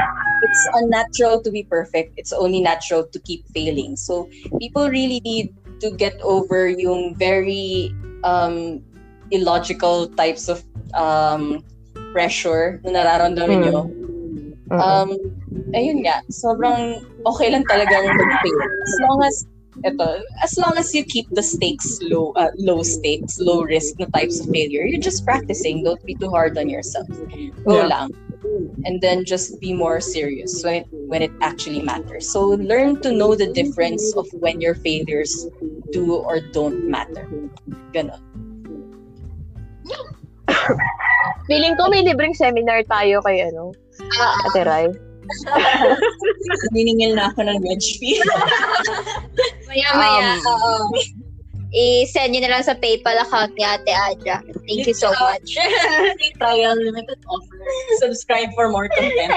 It's unnatural to be perfect. It's only natural to keep failing. So people really need to get over yung very illogical types of pressure na nararamdaman nyo. Ayun nga, sobrang okay lang talagang mag-fail. As long as you keep the stakes low, low risk na types of failure, you're just practicing. Don't be too hard on yourself. Go lang. And then just be more serious when it actually matters. So learn to know the difference of when your failures do or don't matter. Ganon. Feeling ko may libreng seminar tayo kay Ate Rai. Niningil na ako ng wedge fee. Maya. I-send nyo na lang sa PayPal account ni Ate Aja. Thank you so much. Trial limited offer. Subscribe for more content.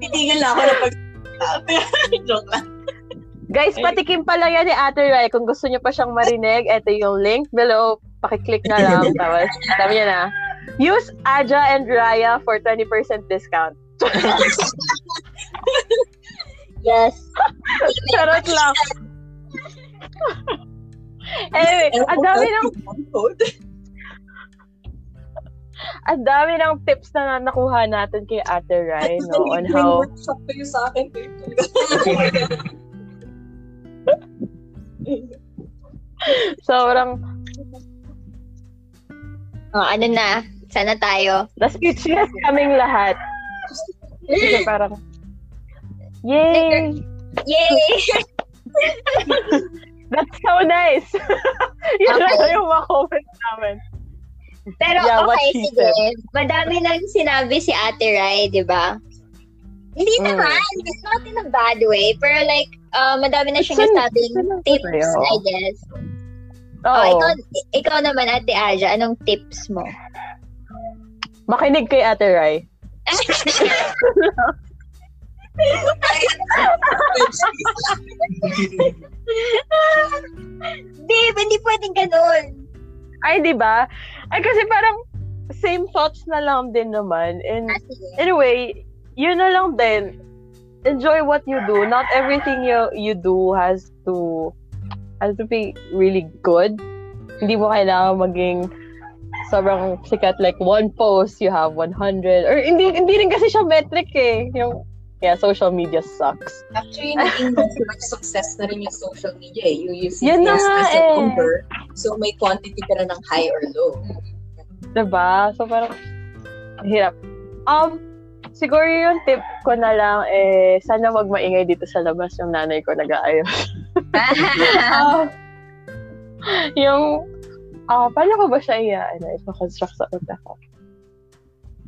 Pitigil na ako na pag... Joke lang. Guys, patikim pala yan ni Ate Rai. Kung gusto nyo pa siyang marinig, eto yung link below. Pakiclick na lang. Tapos, alam nyo na. Use Aja and Raya for 20% discount. Yes. Charot lang. Anyway, ang dami ng tips na nakuha natin kay Ate Rai, on how... Sakto yun sa akin. Sobrang... ano na? Sana tayo. The speechless kaming lahat. Kasi parang... Yay! Yay! That's so nice! Yun lang yung mga comments namin. Pero okay, sige. Madami lang sinabi si Ate Rai, di ba? Hindi naman. It's not in a bad way. Pero like, madami na siyang nasabing tips, I guess. Oh, ikaw naman, Ate Aja. Anong tips mo? Makinig kay Ate Rai. Babe, hindi pwedeng ganun. Ay, di ba? Ay, kasi parang same thoughts na lang din naman. And anyway, yun na lang din. Enjoy what you do. Not everything you do has to be really good. Hindi mo kailangan maging sobrang sikat. Like, one post, you have 100. Or hindi rin kasi siya metric eh. Yung... Yeah, social media sucks. Actually, naging much success na rin yung social media eh. You use it as a number. So, may quantity ka na ng high or low. Diba? So, parang hirap. Siguro yung tip ko na lang eh, sana wag maingay dito sa labas yung nanay ko nag-aayos. Yung paano ko ba siya i-construct sa utak ko?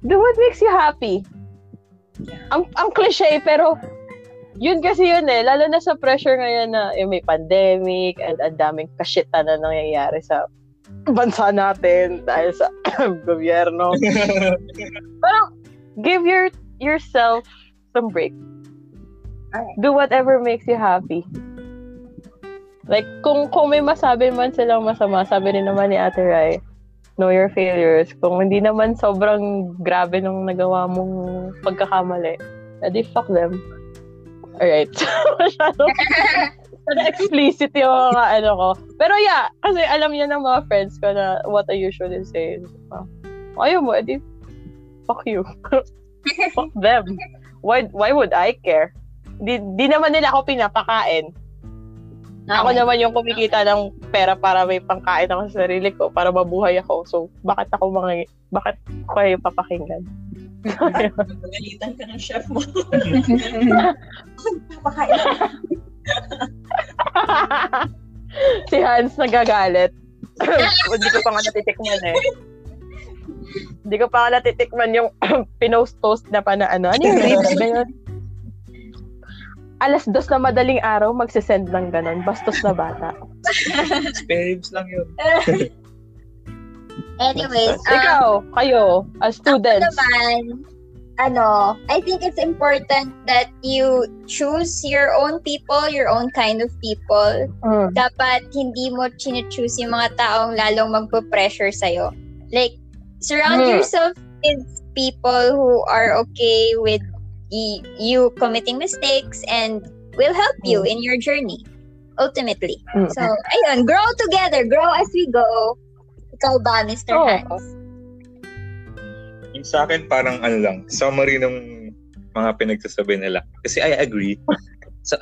Do what makes you happy. Ang cliche, pero yun kasi yun eh. Lalo na sa pressure ngayon na may pandemic and ang daming kashitan na nangyayari sa bansa natin dahil sa gobyerno. Parang, give yourself some break. Do whatever makes you happy. Like, kung may masabi man silang masama, sabi rin naman ni Ate Rai, know your failures. Kung hindi naman sobrang grabe nung nagawa mong pagkakamali, edi fuck them. Alright. Masyadong explicit yung mga ko. Pero yeah, kasi alam yan ng mga friends ko na what I usually say. Ayaw mo, edi fuck you. Fuck them. Why would I care? Di naman nila ako pinapakain. Ako naman yung kumikita ng pera para may pangkain ako sa sarili ko, para mabuhay ako. So, bakit ko kayo papakinggan? Nagalitan ka ng chef mo. Papakain ako. Si Hans nagagalit. Hindi ko pa nga natitikman eh. Hindi ko pa nga natitikman yung pinost-toast na pa na ano. Ano yung ribs ba yun? 2:00 na madaling araw, magsisend ng ganon. Bastos na bata. Babes lang yun. Anyways. Ikaw, kayo, as students. Ako naman, I think it's important that you choose your own people, your own kind of people. Dapat hindi mo chine-choose yung mga taong lalong magpo-pressure sa'yo. Like, surround yourself with people who are okay with you committing mistakes and will help you in your journey ultimately. So, ayun, grow together, grow as we go. Ikaw ba, Mr. Hans? Yung sa akin, parang summary ng mga pinagsasabi nila. Kasi I agree.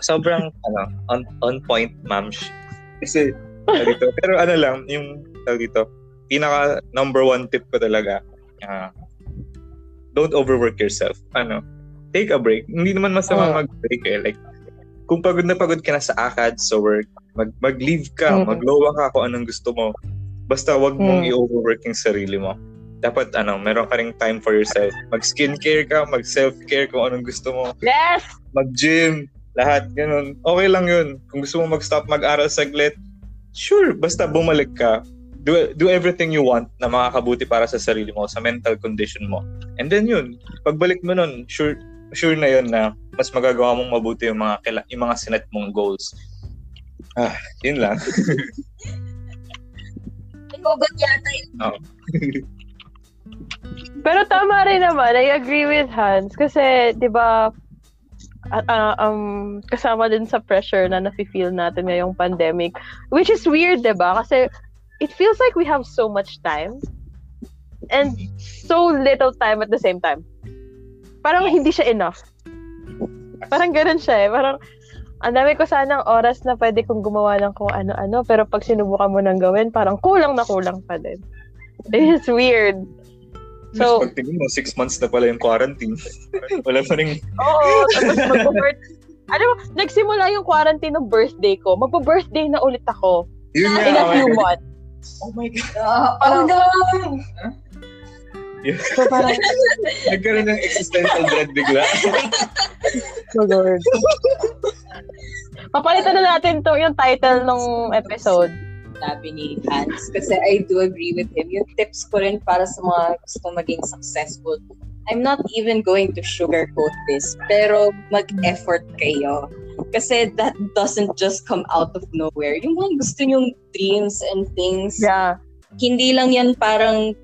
Sobrang on point, ma'am. Kasi dito, pero yung dito, pinaka number one tip ko talaga, don't overwork yourself. Take a break. Hindi naman masama mag-break eh. Like, kung pagod na pagod ka na sa ACADS, sa work, mag-leave ka, mag-lowa ka kung anong gusto mo. Basta wag mong i-overwork yung sarili mo. Dapat, meron ka ring time for yourself. Mag-skincare ka, mag-self-care kung anong gusto mo. Yes! Mag-gym, lahat, ganun. Okay lang yun. Kung gusto mo mag-stop, mag-aral saglit, sure, basta bumalik ka. Do everything you want na makakabuti para sa sarili mo, sa mental condition mo. And then yun, pagbalik mo nun, sure na yun na mas magagawa mong mabuti yung mga sinet mong goals. Yun lang. Hugot yata yun. Pero tama rin naman, I agree with Hans. Kasi, di ba, kasama din sa pressure na nafe-feel natin ngayong pandemic. Which is weird, di ba? Kasi, it feels like we have so much time and so little time at the same time. Parang hindi siya enough. Parang ganun siya eh. Parang, ang dami ko sanang oras na pwede kong gumawa ng kung ano-ano, pero pag sinubukan mo nang gawin, parang kulang na kulang pa din. This is weird. So, mas pagtingin mo, 6 months na pala yung quarantine. Wala pa rin. Oo, tapos magpo-birthday. Nagsimula yung quarantine ng birthday ko. Magpo-birthday na ulit ako. In a few months. Oh my God. Oh no! Yeah. So parang nagkaroon ng existential dread bigla. Oh Lord. Papalitan na natin to yung title ng episode. Sabi ni Hans. Kasi I do agree with him. Yung tips ko rin para sa mga gusto maging successful. I'm not even going to sugarcoat this. Pero mag-effort kayo. Kasi that doesn't just come out of nowhere. Yung mga gusto nyong dreams and things, hindi lang yan parang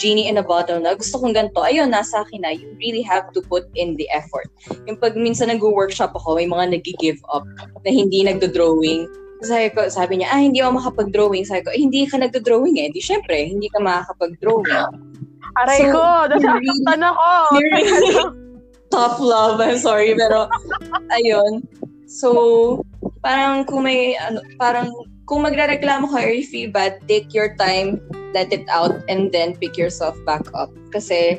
genie in a bottle na gusto kong ganito, ayun, nasa akin na. You really have to put in the effort. Yung pag minsan nag-workshop ako, may mga nag-give up na hindi nagdo-drawing. Sabi niya, hindi ako makapag-drawing. Sabi ko, hindi ka nagdo-drawing eh. Di syempre, hindi ka makakapag-drawing. Aray so, ko, nasasaktan ako. Top love, I'm sorry, pero ayun. So, parang kung may, parang kung magrereklamo ka or you feel bad, take your time, let it out, and then pick yourself back up. Kasi,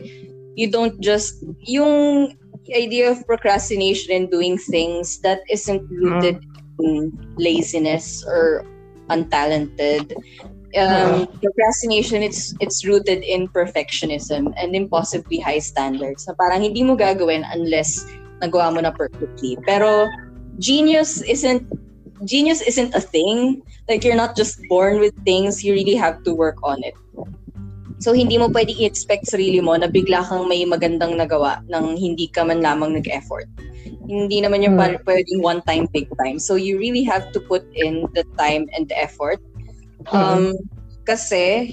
you don't just, yung idea of procrastination and doing things that isn't rooted in laziness or untalented procrastination, it's rooted in perfectionism and impossibly high standards. Na parang hindi mo gagawin unless nagawa mo na perfectly. Pero genius isn't a thing. Like, you're not just born with things, you really have to work on it. So, hindi mo pwede i-expect sarili mo na bigla kang may magandang nagawa nang hindi ka man lamang nag-effort. Hindi naman yung pwedeng one time, big time. So, you really have to put in the time and the effort. Kasi,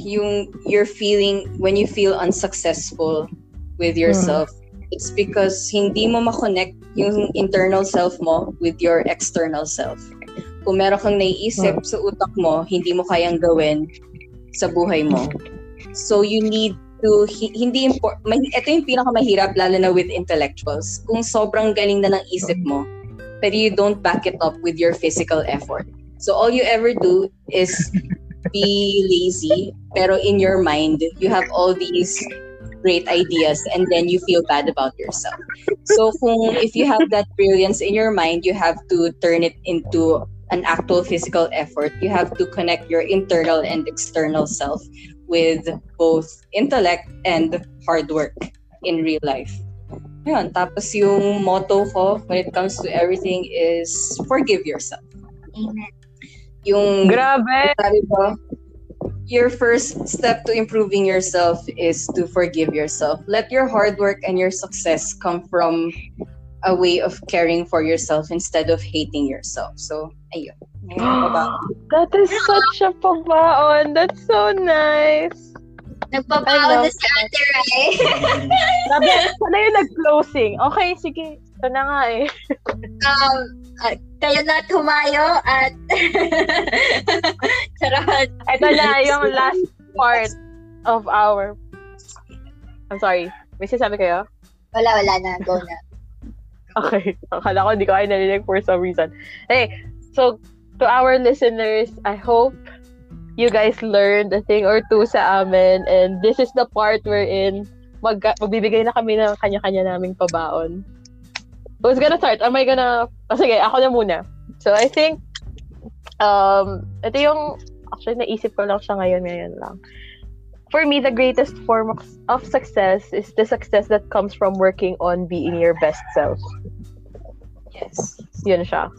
you're feeling, when you feel unsuccessful with yourself, it's because hindi mo ma-connect yung internal self mo with your external self. Kung meron kang naiisip sa utak mo, hindi mo kayang gawin sa buhay mo. So you need to, ito yung pinakamahirap lalo na with intellectuals. Kung sobrang galing na ng isip mo, pero you don't back it up with your physical effort. So all you ever do is be lazy, pero in your mind, you have all these great ideas and then you feel bad about yourself. So if you have that brilliance in your mind, you have to turn it into an actual physical effort. You have to connect your internal and external self with both intellect and hard work in real life. Ayun, tapos yung motto ko when it comes to everything is forgive yourself. Amen. Yung grabe. Sabi ko, your first step to improving yourself is to forgive yourself. Let your hard work and your success come from a way of caring for yourself instead of hating yourself. So, ayun. That is such a pagbaon. That's so nice. Nagpapaon na si Ate Rai. Sabi, sana yung nag-closing. Okay, sige. Ito na nga eh. Kayo na tumayo at charot. Ito na yung last part of our... I'm sorry. May sinasabi kayo? Wala na. Go na. Okay. Akala ko, hindi ko kayo nalilig for some reason. Hey, so to our listeners, I hope you guys learned a thing or two sa amin. And this is the part wherein magbibigay na kami ng kanya-kanya naming pabaon. Who's gonna start? Am I gonna... Oh, sige, ako na muna. So, I think... ito yung... Actually, naisip ko lang siya ngayon lang. For me, the greatest form of success is the success that comes from working on being your best self. Yes. Yun siya.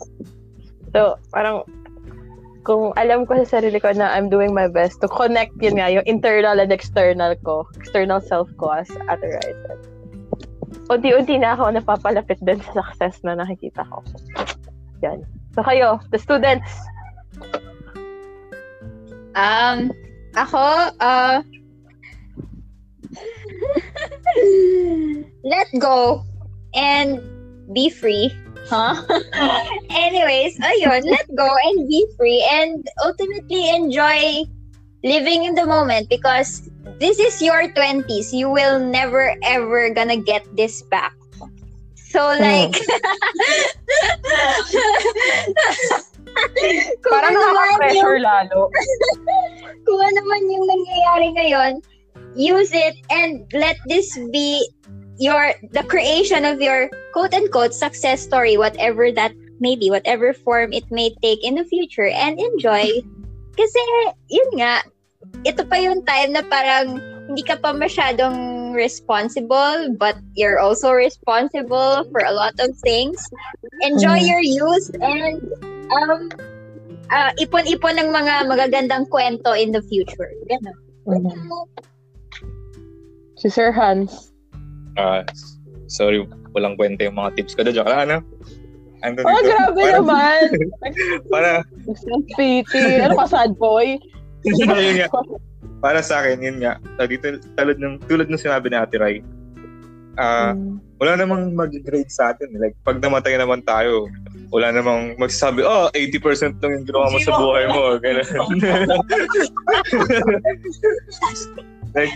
So, parang... Kung alam ko sa sarili ko na I'm doing my best to connect yun nga, yung internal and external ko. External self ko as Ate Rai. Unti-unti na ako napapalapit din sa success na nakikita ko. Yan. So kayo, the students. Ako, let go and be free. Huh? Anyways, ayun, let go and be free and ultimately enjoy living in the moment because this is your 20s. You will never ever gonna get this back. So like parang nakaka-pressure lalo. Kung ano man yung nangyayari ngayon, use it and let this be the creation of your quote-unquote success story, whatever that may be, whatever form it may take in the future, and enjoy. Kasi, yun nga, ito pa yung time na parang hindi ka pa masyadong responsible, but you're also responsible for a lot of things. Enjoy your youth and ipon-ipon ng mga magagandang kwento in the future. Ganun. Si Sir Hans. Sorry, walang kwento yung mga tips ko. Joke lang, ano? Oh, grabe para, naman! Para... Pity. Ano ka, sad boy? Nga, para sa akin, yun nga. Tulad ng sinabi ni Ate Rai, wala namang mag-grade sa atin. Like, pag namatay naman tayo, wala namang magsasabi, 80% lang yung ginawa mo sa buhay mo. Like,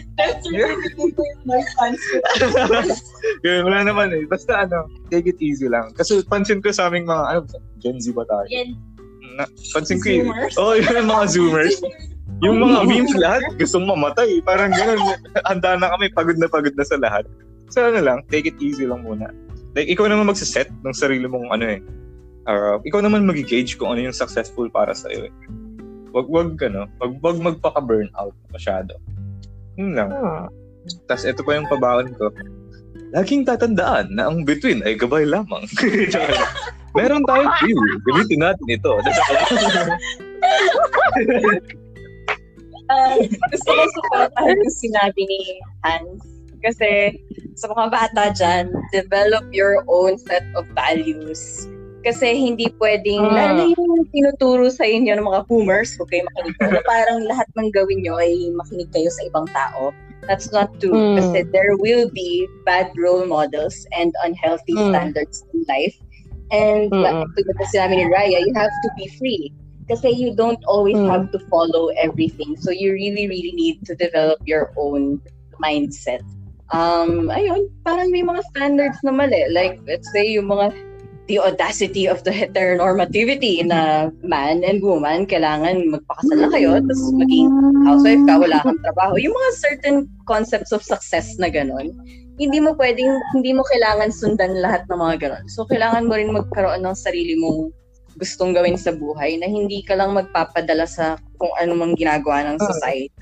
wala naman eh. Basta take it easy lang. Kasi pansin ko sa aming mga, Gen Z ba tayo? Pansin ko eh. Yung mga Zoomers. Yung mga memes lahat, gustong mamatay. Parang gano'n, handa na kami, pagod na sa lahat. So lang, take it easy lang muna. Like, ikaw naman magsaset ng sarili mong ikaw naman mag-gauge kung ano yung successful para sa'yo eh. Wag magpaka-burnout masyado. Yun lang. Ah. Tapos ito pa yung pabaon ko. Laging tatandaan na ang between ay gabay lamang. Meron tayong view. Gamitin natin ito. Gusto ko supportahan yung sinabi ni Hans. Kasi sa mga bata dyan, develop your own set of values. Kasi hindi pwedeng, lalo yung tinuturo sa inyo ng mga boomers, huwag kayo makinig. Pero parang lahat ng gawin nyo ay makinig kayo sa ibang tao. That's not true. Kasi there will be bad role models and unhealthy standards in life. And tulad na sinabi ni Raya, you have to be free. Kasi you don't always have to follow everything. So you really, really need to develop your own mindset. Ayun, parang may mga standards na mali. Like, let's say yung mga the audacity of the heteronormativity na man and woman, kailangan magpakasal na kayo, tapos maging housewife ka, wala kang trabaho. Yung mga certain concepts of success na gano'n, hindi mo kailangan sundan lahat ng mga gano'n. So, kailangan mo rin magkaroon ng sarili mong gustong gawin sa buhay na hindi ka lang magpapadala sa kung anumang ginagawa ng society.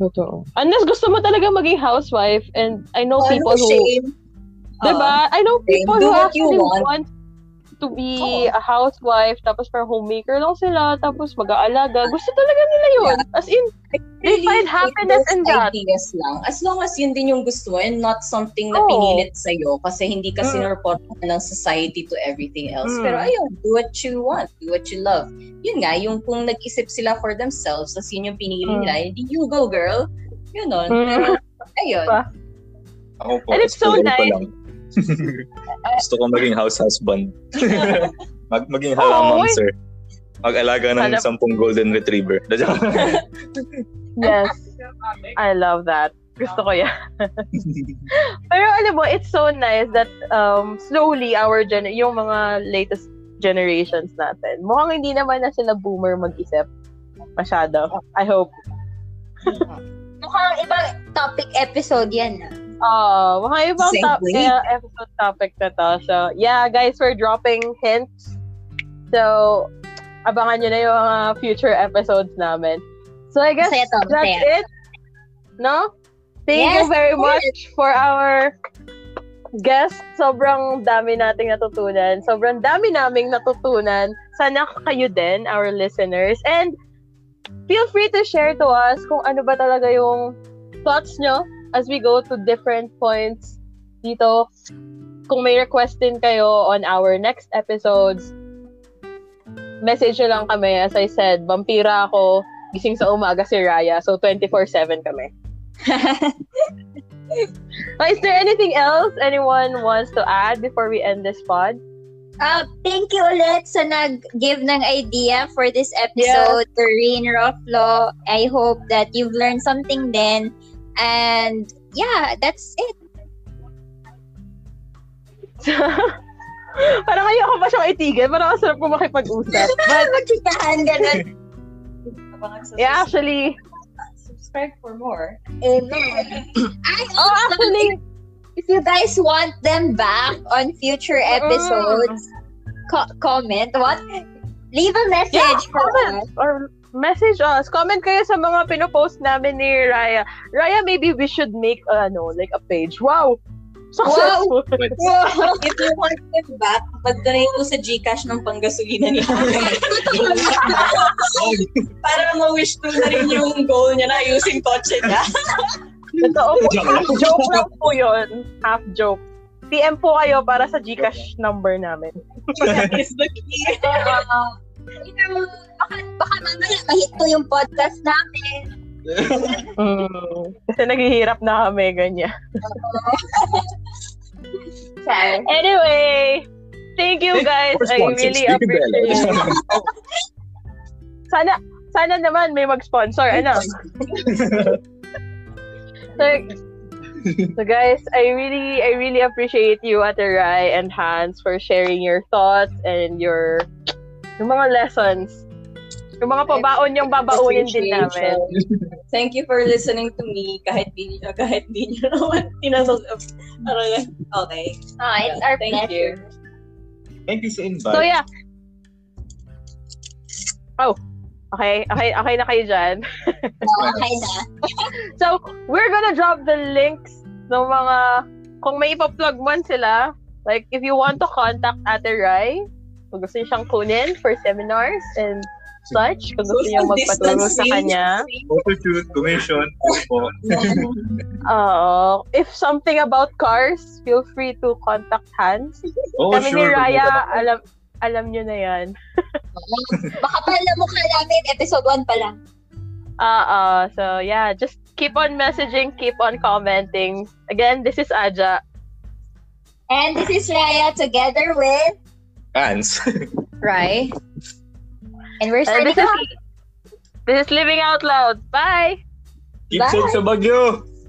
Totoo. Unless gusto mo talaga maging housewife, and I know people who... Diba? I know people who actually want to be a housewife, tapos parang homemaker lang sila, tapos mag-aalaga. Gusto talaga nila yun. As in, they find happiness in that. Ideas lang. As long as yun din yung gusto mo and not something na pinilit sa'yo kasi hindi ka sinuporta ng society to everything else. Pero ayun, do what you want, do what you love. Yun nga, yung kung nag-isip sila for themselves, as yun yung pinili nila, hindi you go, girl. Yun nun. Pero, ayun. Ako po, and it's so nice. Gusto ko maging house husband. Maging halamang sir. Mag-alaga ng 10 golden retriever. Yes. I love that. Gusto ko yan. Pero alam mo, it's so nice that slowly our yung mga latest generations natin. Mukhang hindi naman na sila boomer mag-isip masyado. I hope. Mukhang ibang topic episode yan. Mga ibang episode topic na to. So, yeah, guys, we're dropping hints. So, abangan nyo na yung mga future episodes namin. So, I guess that's it. No? Thank you very much for our guests. Sobrang dami nating natutunan. Sobrang dami naming natutunan. Sana kayo din, our listeners. And feel free to share to us kung ano ba talaga yung thoughts nyo as we go to different points dito. Kung may request din kayo on our next episodes, message nyo lang kami. As I said, vampira ako, gising sa umaga si Raya, so 24/7 kami. Is there anything else anyone wants to add before we end this pod? Thank you ulit sa nag-give ng idea for this episode, Doreen, Roflo. I hope that you've learned something then. And yeah, that's it. Parang ayoko pa siyang itigil. Parang ang sarap ko makipag-usap. But magkikahan, ganun. Yeah, actually. Subscribe for more. Amen. Actually, if you guys want them back on future episodes, comment. What? Leave a message for us. Or message us. Comment kayo sa mga pinopost namin ni Raya. Raya, maybe we should make like a page. Wow! Successful! Wow. If you want them back, mag-donate ko sa GCash ng panggasolina niya. Para ma-wish ko na rin yung goal niya na ayusin kotse niya. Totoo po. Half-joke lang po yun. Half-joke. PM po kayo para sa GCash number namin. That is the key. You know, baka mamaya kahit po yung podcast namin. Kasi naghihirap na kami, ganyan. Anyway, thank you guys. I really appreciate it. Sana naman may mag-sponsor. Ano? So guys, I really appreciate you, Ate Rai and Hans, for sharing your thoughts and yung mga lessons, yung mga pabaon yung babaunin din namin. Thank you for listening to me kahit di nyo naman tinasok. Okay. It's our pleasure. Thank you sa invite. So yeah. Okay na kayo dyan? Okay na. So, we're gonna drop the links ng mga, kung may ipa-plug man sila, like, if you want to contact Ate Rai, kung gusto niyo siyang kunin for seminars and such, kung gusto niyo magpaturo sa kanya. Opportunity, donation, po. If something about cars, feel free to contact Hans. Oh, kami sure. Ni Raya, alam nyo na yan. Baka pala mukha namin, episode 1 pa lang. So yeah, just keep on messaging, keep on commenting. Again, this is Aja. And this is Raya, together with... Hans. Rai. And we're starting this is Living Out Loud. Bye! Keep safe sa Bagyo!